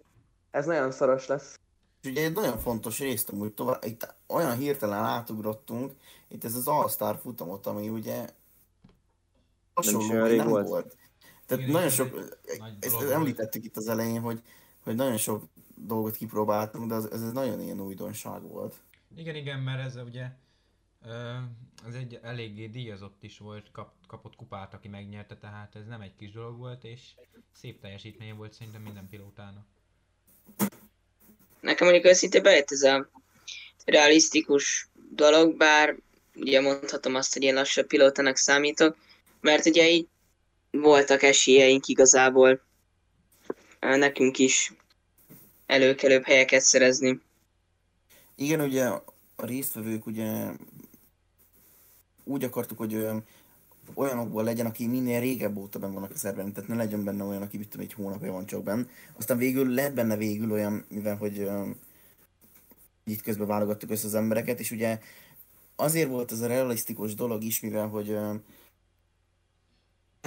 Ez nagyon szoros lesz. És ugye egy nagyon fontos részt amúgy tovább, itt olyan hirtelen átugrottunk, itt ez az All-Star futamot, ami ugye hasonló, nem, nem volt. volt. Tehát igen, nagyon sok, ezt említettük itt az elején, hogy, hogy nagyon sok dolgot kipróbáltunk, de az, ez nagyon ilyen újdonság volt. Igen, igen, mert ez ugye az egy eléggé díjazott is volt, kap, kapott kupát, aki megnyerte, tehát ez nem egy kis dolog volt, és szép teljesítmény volt szerintem minden pilótának. Nekem mondjuk őszintén bejött ez a realisztikus dolog, bár ugye mondhatom azt, hogy én lassabb pilótának számítok, mert ugye így voltak esélyeink igazából nekünk is előkelőbb helyeket szerezni. Igen, ugye a résztvevők ugye úgy akartuk, hogy olyanokból legyen, aki minél régebb óta benn vannak a szerben, tehát ne legyen benne olyan, aki mit tudom, egy hónapja van csak benn. Aztán végül lett benne végül olyan, mivel hogy itt közben válogattuk össze az embereket, és ugye azért volt ez a realisztikus dolog is, mivel hogy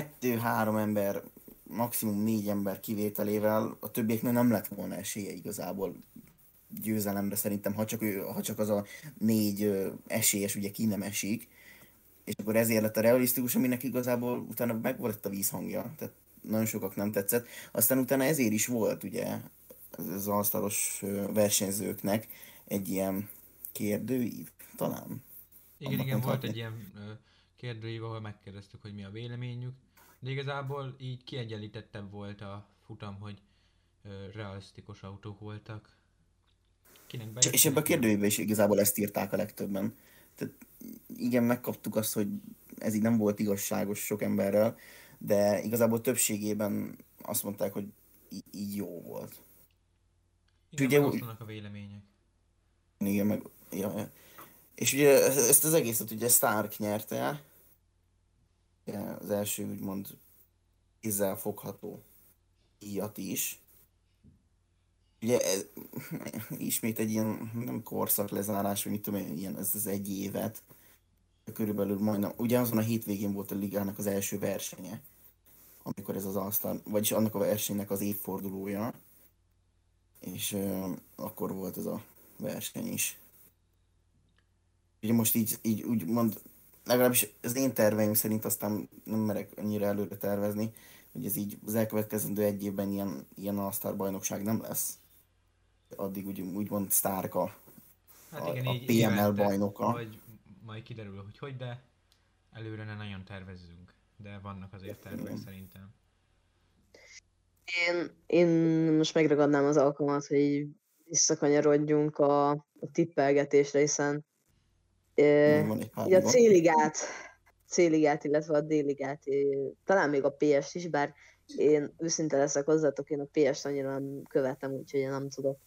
kettő-három ember, maximum négy ember kivételével a többieknél nem lett volna esélye igazából győzelemre szerintem, ha csak, ő, ha csak az a négy esélyes ugye ki nem esik, és akkor ezért lett a realisztikus, aminek igazából utána megvolt a vízhangja, tehát nagyon sokak nem tetszett. Aztán utána ezért is volt ugye az asztalos versenyzőknek egy ilyen kérdőív, talán. Igen, Annak igen, volt adni. Egy ilyen kérdőív, ahol megkérdeztük, hogy mi a véleményük, de igazából így kiegyenlítettebb volt a futam, hogy realisztikus autók voltak. Bejött, és ebben a kérdőjében is igazából ezt írták a legtöbben. Tehát igen, megkaptuk azt, hogy ez így nem volt igazságos sok emberrel, de igazából többségében azt mondták, hogy í- így jó volt. Igen, ugye, osztanak a vélemények. Igen, meg... Ja. És ugye ezt az egészet ugye Stark nyerte, az első úgymond kézzel fogható díjat is. Ugye ez, ismét egy ilyen nem korszak lezárás, vagy mit tudom én, ilyen, ez az egy évet, körülbelül majdnem, ugye azon a hétvégén volt a ligának az első versenye, amikor ez az asztal, vagyis annak a versenynek az évfordulója, és euh, akkor volt ez a verseny is. Ugye most így, így úgymond, legalábbis az én terveim szerint aztán nem merek annyira előre tervezni, hogy ez így az elkövetkezendő egy évben ilyen, ilyen all-star bajnokság nem lesz. Addig úgy, úgymond Starka, hát igen, a, a pé em el évente, bajnoka. Vagy majd kiderül, hogy hogy, de előre ne nagyon tervezzünk. De vannak azért tervek szerintem. Én, én most megragadnám az alkalmat, hogy visszakanyarodjunk a, a tippelgetésre, hiszen e, a céligát, C-ligát, illetve a D-ligát, talán még a pé es-t is, bár én őszinte leszek hozzátok, én a pé es-t annyira nem követem, úgyhogy én nem tudok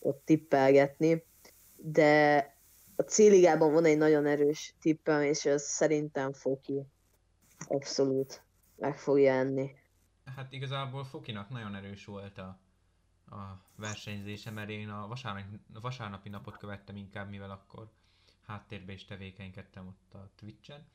ott tippelgetni. De a C-ligában van egy nagyon erős tippem, és ez szerintem Foki abszolút meg fogja enni. Hát igazából Fokinak nagyon erős volt a, a versenyzése, mert én a vasárnapi, a vasárnapi napot követtem inkább, mivel akkor háttérbe is tevékenykedtem ott a Twitch-en.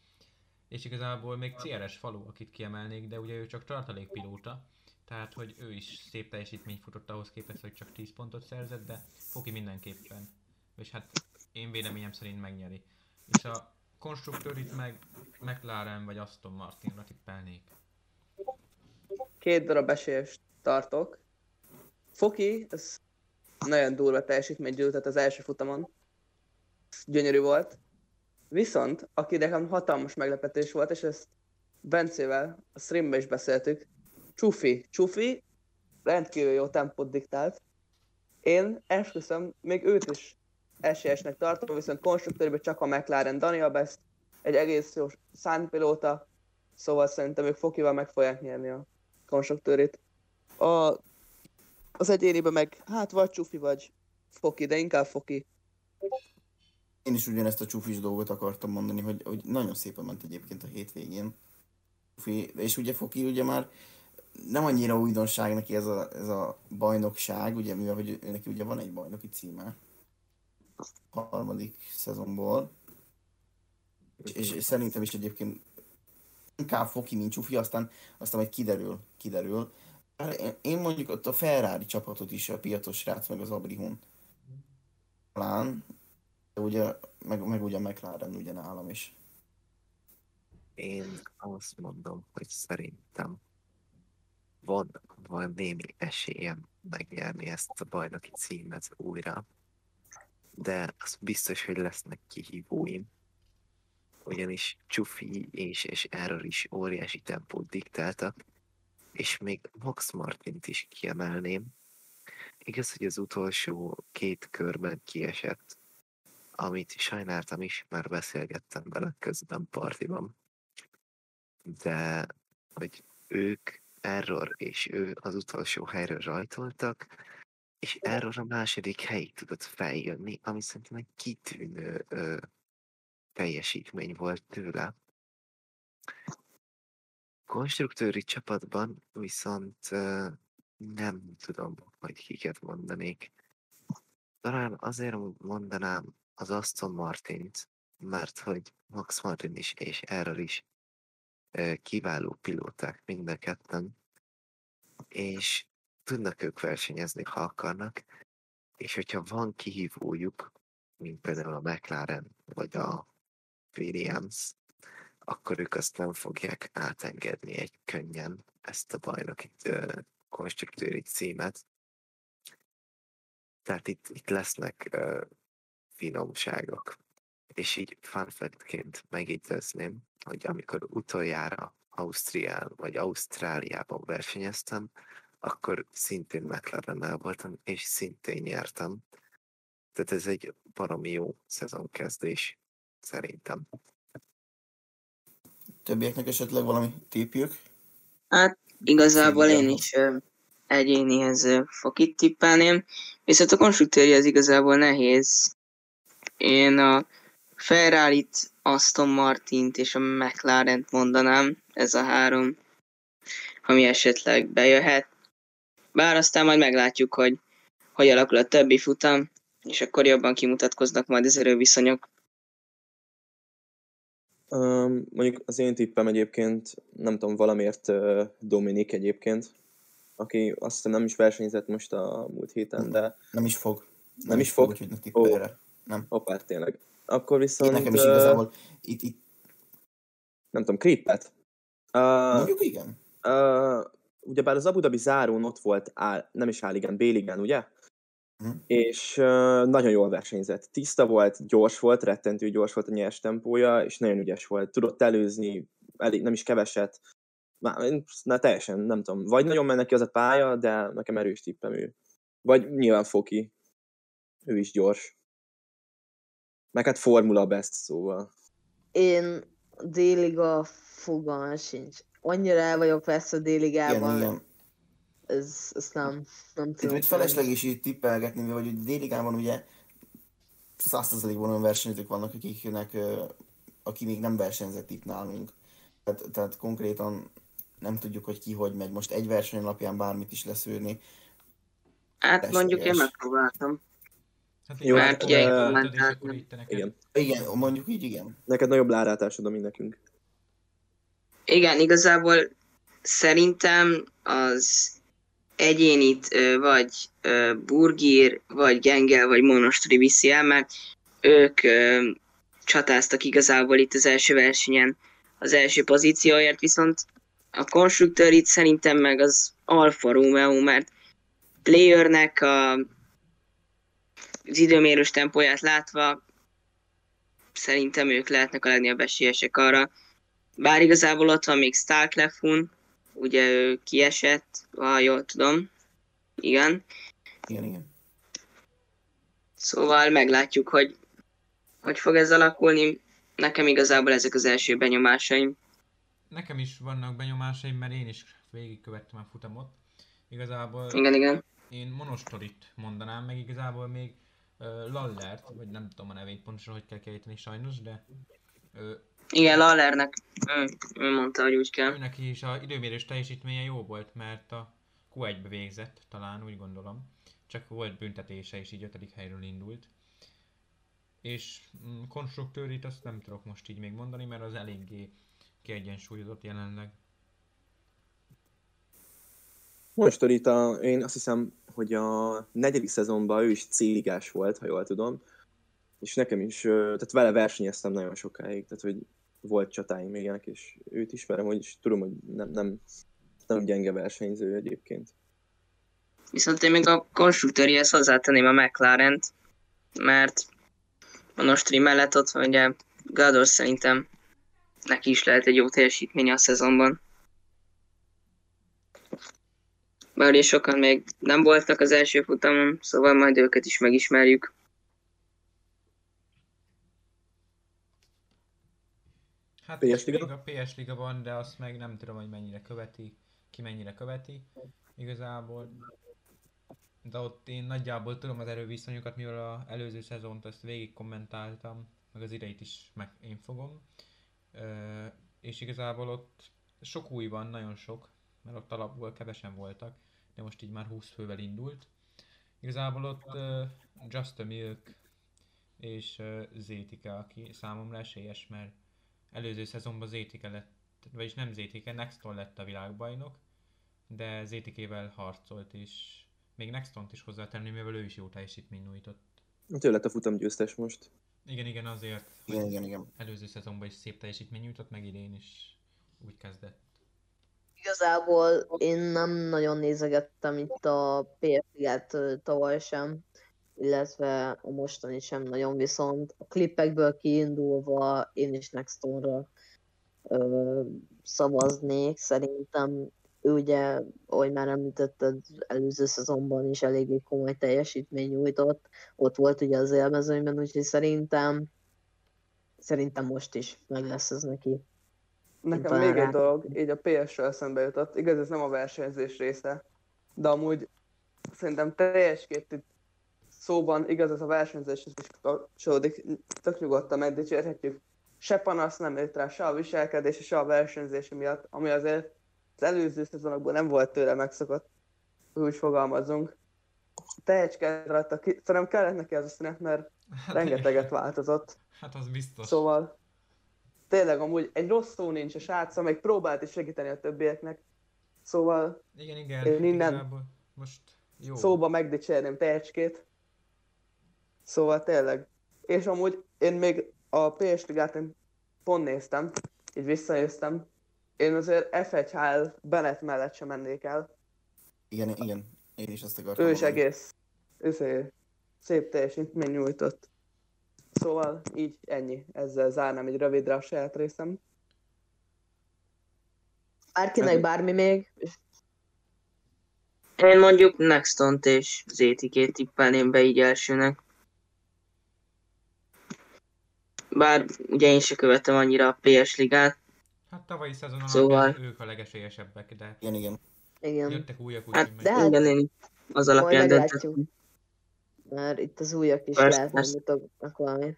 És igazából még cé er es falu, akit kiemelnék, de ugye ő csak tartalékpilóta, tehát hogy ő is szép teljesítményt futott ahhoz képest, hogy csak tíz pontot szerzett, de Foki mindenképpen. És hát én véleményem szerint megnyeri. És a konstruktőrit meg McLaren vagy Aston Martinra tippelnék. Két darab esélyest tartok. Foki, ez nagyon durva teljesítményt gyűjtött az első futamon. Gyönyörű volt. Viszont, aki nekem hatalmas meglepetés volt, és ezt Bencével a streamben is beszéltük, Csufi. Csufi rendkívül jó tempót diktált. Én esküszöm, még őt is esélyesnek tartom, viszont konstruktőrben csak a McLaren Daniel Best, egy egész jó szánpilóta, szóval szerintem ők Fokival meg fogják nyerni a konstruktőrit. A, az egyéniben meg, hát vagy Csufi, vagy Foki, de inkább Foki. Én is ugyanezt a csúfis dolgot akartam mondani, hogy, hogy nagyon szépen ment egyébként a hétvégén. És ugye Foki ugye már nem annyira újdonság neki ez a, ez a bajnokság, ugye, mivel hogy neki ugye van egy bajnoki címe a harmadik szezonból. És, és szerintem is egyébként inkább Foki, mint Csufi, aztán, aztán majd kiderül, kiderül. Én mondjuk ott a Ferrari csapatot is, a Piatos srác, meg az Abrihon talán. De ugye, meg, meg ugye McLaren ugye nálam is. Én azt mondom, hogy szerintem van, van némi esélyem megnyerni ezt a bajnoki címet újra, de az biztos, hogy lesznek kihívóim, ugyanis Csufi és, és Error is óriási tempót diktáltak, és még Max Martint is kiemelném. Igaz, hogy az utolsó két körben kiesett, amit sajnáltam is, mert beszélgettem vele közben partiban. De hogy ők, Error és ő az utolsó helyről rajtoltak, és Error a második helyig tudott feljönni, ami szerintem egy kitűnő ö, teljesítmény volt tőle. Konstruktőri csapatban viszont ö, nem tudom, hogy kiket mondanék. Talán azért mondanám az Aston Martint, mert hogy Max Martin is és Error is kiváló pilóták mind a ketten, és tudnak ők versenyezni, ha akarnak, és hogyha van kihívójuk, mint például a McLaren, vagy a Williams, akkor ők azt nem fogják átengedni egy könnyen ezt a bajnoki konstruktőri címet. Tehát itt, itt lesznek ö, finomságok. És így fun fact-ként megjegyezném, hogy amikor utoljára Ausztrián vagy Ausztráliában versenyeztem, akkor szintén McLarennel voltam, és szintén nyertem. Tehát ez egy baromi jó szezonkezdés, szerintem. Többieknek esetleg valami tippjük? Hát igazából én is ö, egyénihez ö, Fokit tippelném, viszont a konstruktőri az igazából nehéz. Én a Ferrarit, Aston Martint és a McLarent mondanám, ez a három, ami esetleg bejöhet. Bár aztán majd meglátjuk, hogy hogy alakul a többi futam, és akkor jobban kimutatkoznak majd az erőviszonyok. Um, mondjuk az én tippem egyébként, nem tudom, valamiért uh, Dominik egyébként, aki azt hiszem nem is versenyzett most a múlt héten, de... Nem is fog. Nem, nem is fog? fog oh. Nem. Hoppá, tényleg. Akkor viszont... Én nekem is igazából uh, itt, itt... Nem tudom, Krippet? Uh, Mondjuk igen. Uh, ugyebár az Abu Dhabi zárón ott volt, á, nem is A-ligán, B-ligán, ugye? Uh-huh. És uh, nagyon jól versenyzett. Tiszta volt, gyors volt, rettentő gyors volt a nyers tempója, és nagyon ügyes volt. Tudott előzni, elég, nem is keveset. Már, na teljesen, nem tudom. Vagy nagyon menne ki az a pálya, de nekem erős tippem ő. Vagy nyilván Foki. Ő is gyors. Meg hát Formula best, szóval. Én D-liga fogalmam sincs. Annyira el vagyok persze a D-ligában. Igen, ez, ez nem, nem tudom. Itt felesleg is így tippelgetni, vagy hogy D-ligában ugye száz százalékban olyan versenyzők vannak, akiknek, aki még nem versenyzett itt nálunk. Tehát, tehát konkrétan nem tudjuk, hogy ki hogy megy. Most egy verseny napján bármit is leszűrni. Hát Lesleges. Mondjuk én megpróbáltam. Hát jó, hát ugye igen. igen, mondjuk így igen. Neked nagyobb lárátásod, mint nekünk. Igen, igazából szerintem az egyénit vagy Burgír, vagy Gengel, vagy Monostri viszi el, mert ők csatáztak igazából itt az első versenyen az első pozícióért, viszont a konstruktőr itt szerintem meg az Alfa Romeo, mert Playernek a az időmérős tempóját látva szerintem ők lehetnek a legnagyobb esélyesek arra. Bár igazából ott van még Starklefun, ugye ő kiesett, ha jól tudom. Igen. Igen, igen. Szóval meglátjuk, hogy hogy fog ez alakulni. Nekem igazából ezek az első benyomásaim. Nekem is vannak benyomásaim, mert én is végigkövettem a futamot. Igazából igen, igen. Én Monostorit mondanám, meg igazából még Lallert, vagy nem tudom a nevét pontosan, hogy kell kiejteni sajnos, de... Ö, Igen, Lallernek, ő, ő mondta, hogy úgy kell. Őnek is az időmérős teljesítménye jó volt, mert a Q egybe végzett, talán úgy gondolom. Csak volt büntetése, és így ötödik helyről indult. És m- konstruktőrit azt nem tudok most így még mondani, mert az eléggé kiegyensúlyozott jelenleg. Most itt a, én azt hiszem, hogy a negyedik szezonban ő is C-ligás volt, ha jól tudom. És nekem is, tehát vele versenyeztem nagyon sokáig, tehát hogy volt csatáim még ilyenek, és őt ismerem, hogy is tudom, hogy nem, nem, nem gyenge versenyző egyébként. Viszont én még a konstruktőrihez hozzátenném a McLarent, mert a Nostri mellett ott van, ugye Gador szerintem neki is lehet egy jó teljesítmény a szezonban. Bár és sokan még nem voltak az első futamon, szóval majd őket is megismerjük. Hát P S Liga? A P S Liga van, de azt meg nem tudom, hogy mennyire követi, ki mennyire követi igazából. De ott én nagyjából tudom az erőviszonyokat, mivel az előző szezont azt végig kommentáltam, meg az idejét is meg én fogom. És igazából ott sok új van, nagyon sok, mert ott alapból kevesen voltak, de most így már húsz fővel indult. Igazából ott uh, Just a Milk és uh, Zetike, aki számomra esélyes, mert előző szezonban Zetike lett vagyis nem Zetike, Nexton lett a világbajnok, de Zetikével harcolt, és még Nextont is hozzátenni, mivel ő is jó teljesítmény nyújtott. Ő lett a futamgyőztes most. Igen, igen, azért. Igen, igen, igen. Előző szezonban is szép teljesítmény nyújtott, meg idén is úgy kezdett. Igazából én nem nagyon nézegettem itt a pé ef-et tavaly sem, illetve a mostani sem nagyon, viszont a klippekből kiindulva én is Nextonra ö, szavaznék. Szerintem ő ugye, ahogy már említetted, előző szezonban is eléggé komoly teljesítmény nyújtott, ott volt ugye az élmezőnyben, úgyhogy szerintem, szerintem most is meg lesz ez neki. Nekem még egy dolog, így a pé es-sel szembe jutott, igaz, ez nem a versenyzés része, de amúgy szerintem teljesképp itt szóban, igaz, ez a versenyzéshez is kapcsolódik, tök nyugodtan megdicsérhetjük. Se panasz nem ért rá, se a viselkedés, se a versenyzés miatt, ami azért az előző szezonokban nem volt tőle megszokott, úgy fogalmazunk. Tehetséged rajta ki, szerintem kellett neki az a szünet, mert rengeteget változott. Hát az biztos. Szóval tényleg amúgy egy rossz szó nincs a srác, amelyik próbált is segíteni a többieknek. Szóval igen, igen, én innen most jó szóba megdicsérném tehetségét. Szóval tényleg. És amúgy én még a pé es ligát pont néztem, így visszajöttem. Én azért ef egy há el Bennett mellett sem mennék el. Igen, igen. Én is azt akartam. Ő is egész, egész szép teljesítmény nyújtott. Szóval így ennyi. Ezzel zárnám egy rövidre a saját részem. Bárkinek bármi még? Én mondjuk Nextont és Zetikét tippelném be így elsőnek. Bár ugye én se követem annyira a pé es ligát. Hát tavalyi szezonon szóval ők a legesélyesebbek, de igen, igen. Igen. Jöttek újak, úgy, hát, hogy de igen, én az alapján döntöttem. Mert itt az újak is lehetnek valami.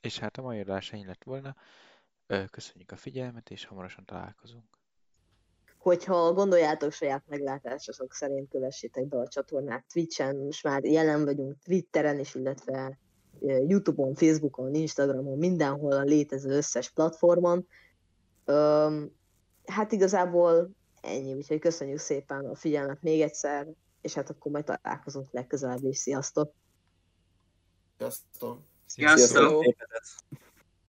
És hát a mai adás ennyi lett volna. Köszönjük a figyelmet, és hamarosan találkozunk. Hogyha gondoljátok saját meglátásosok szerint, kövessétek be a csatornát Twitch-en, most már jelen vagyunk Twitteren is, illetve YouTube-on, Facebookon, Instagramon, mindenhol a létező összes platformon. Öm, hát igazából ennyi, úgyhogy köszönjük szépen a figyelmet még egyszer, és hát akkor majd találkozunk legközelebb is. Sziasztok! Sziasztok! Sziasztok! Sziasztok.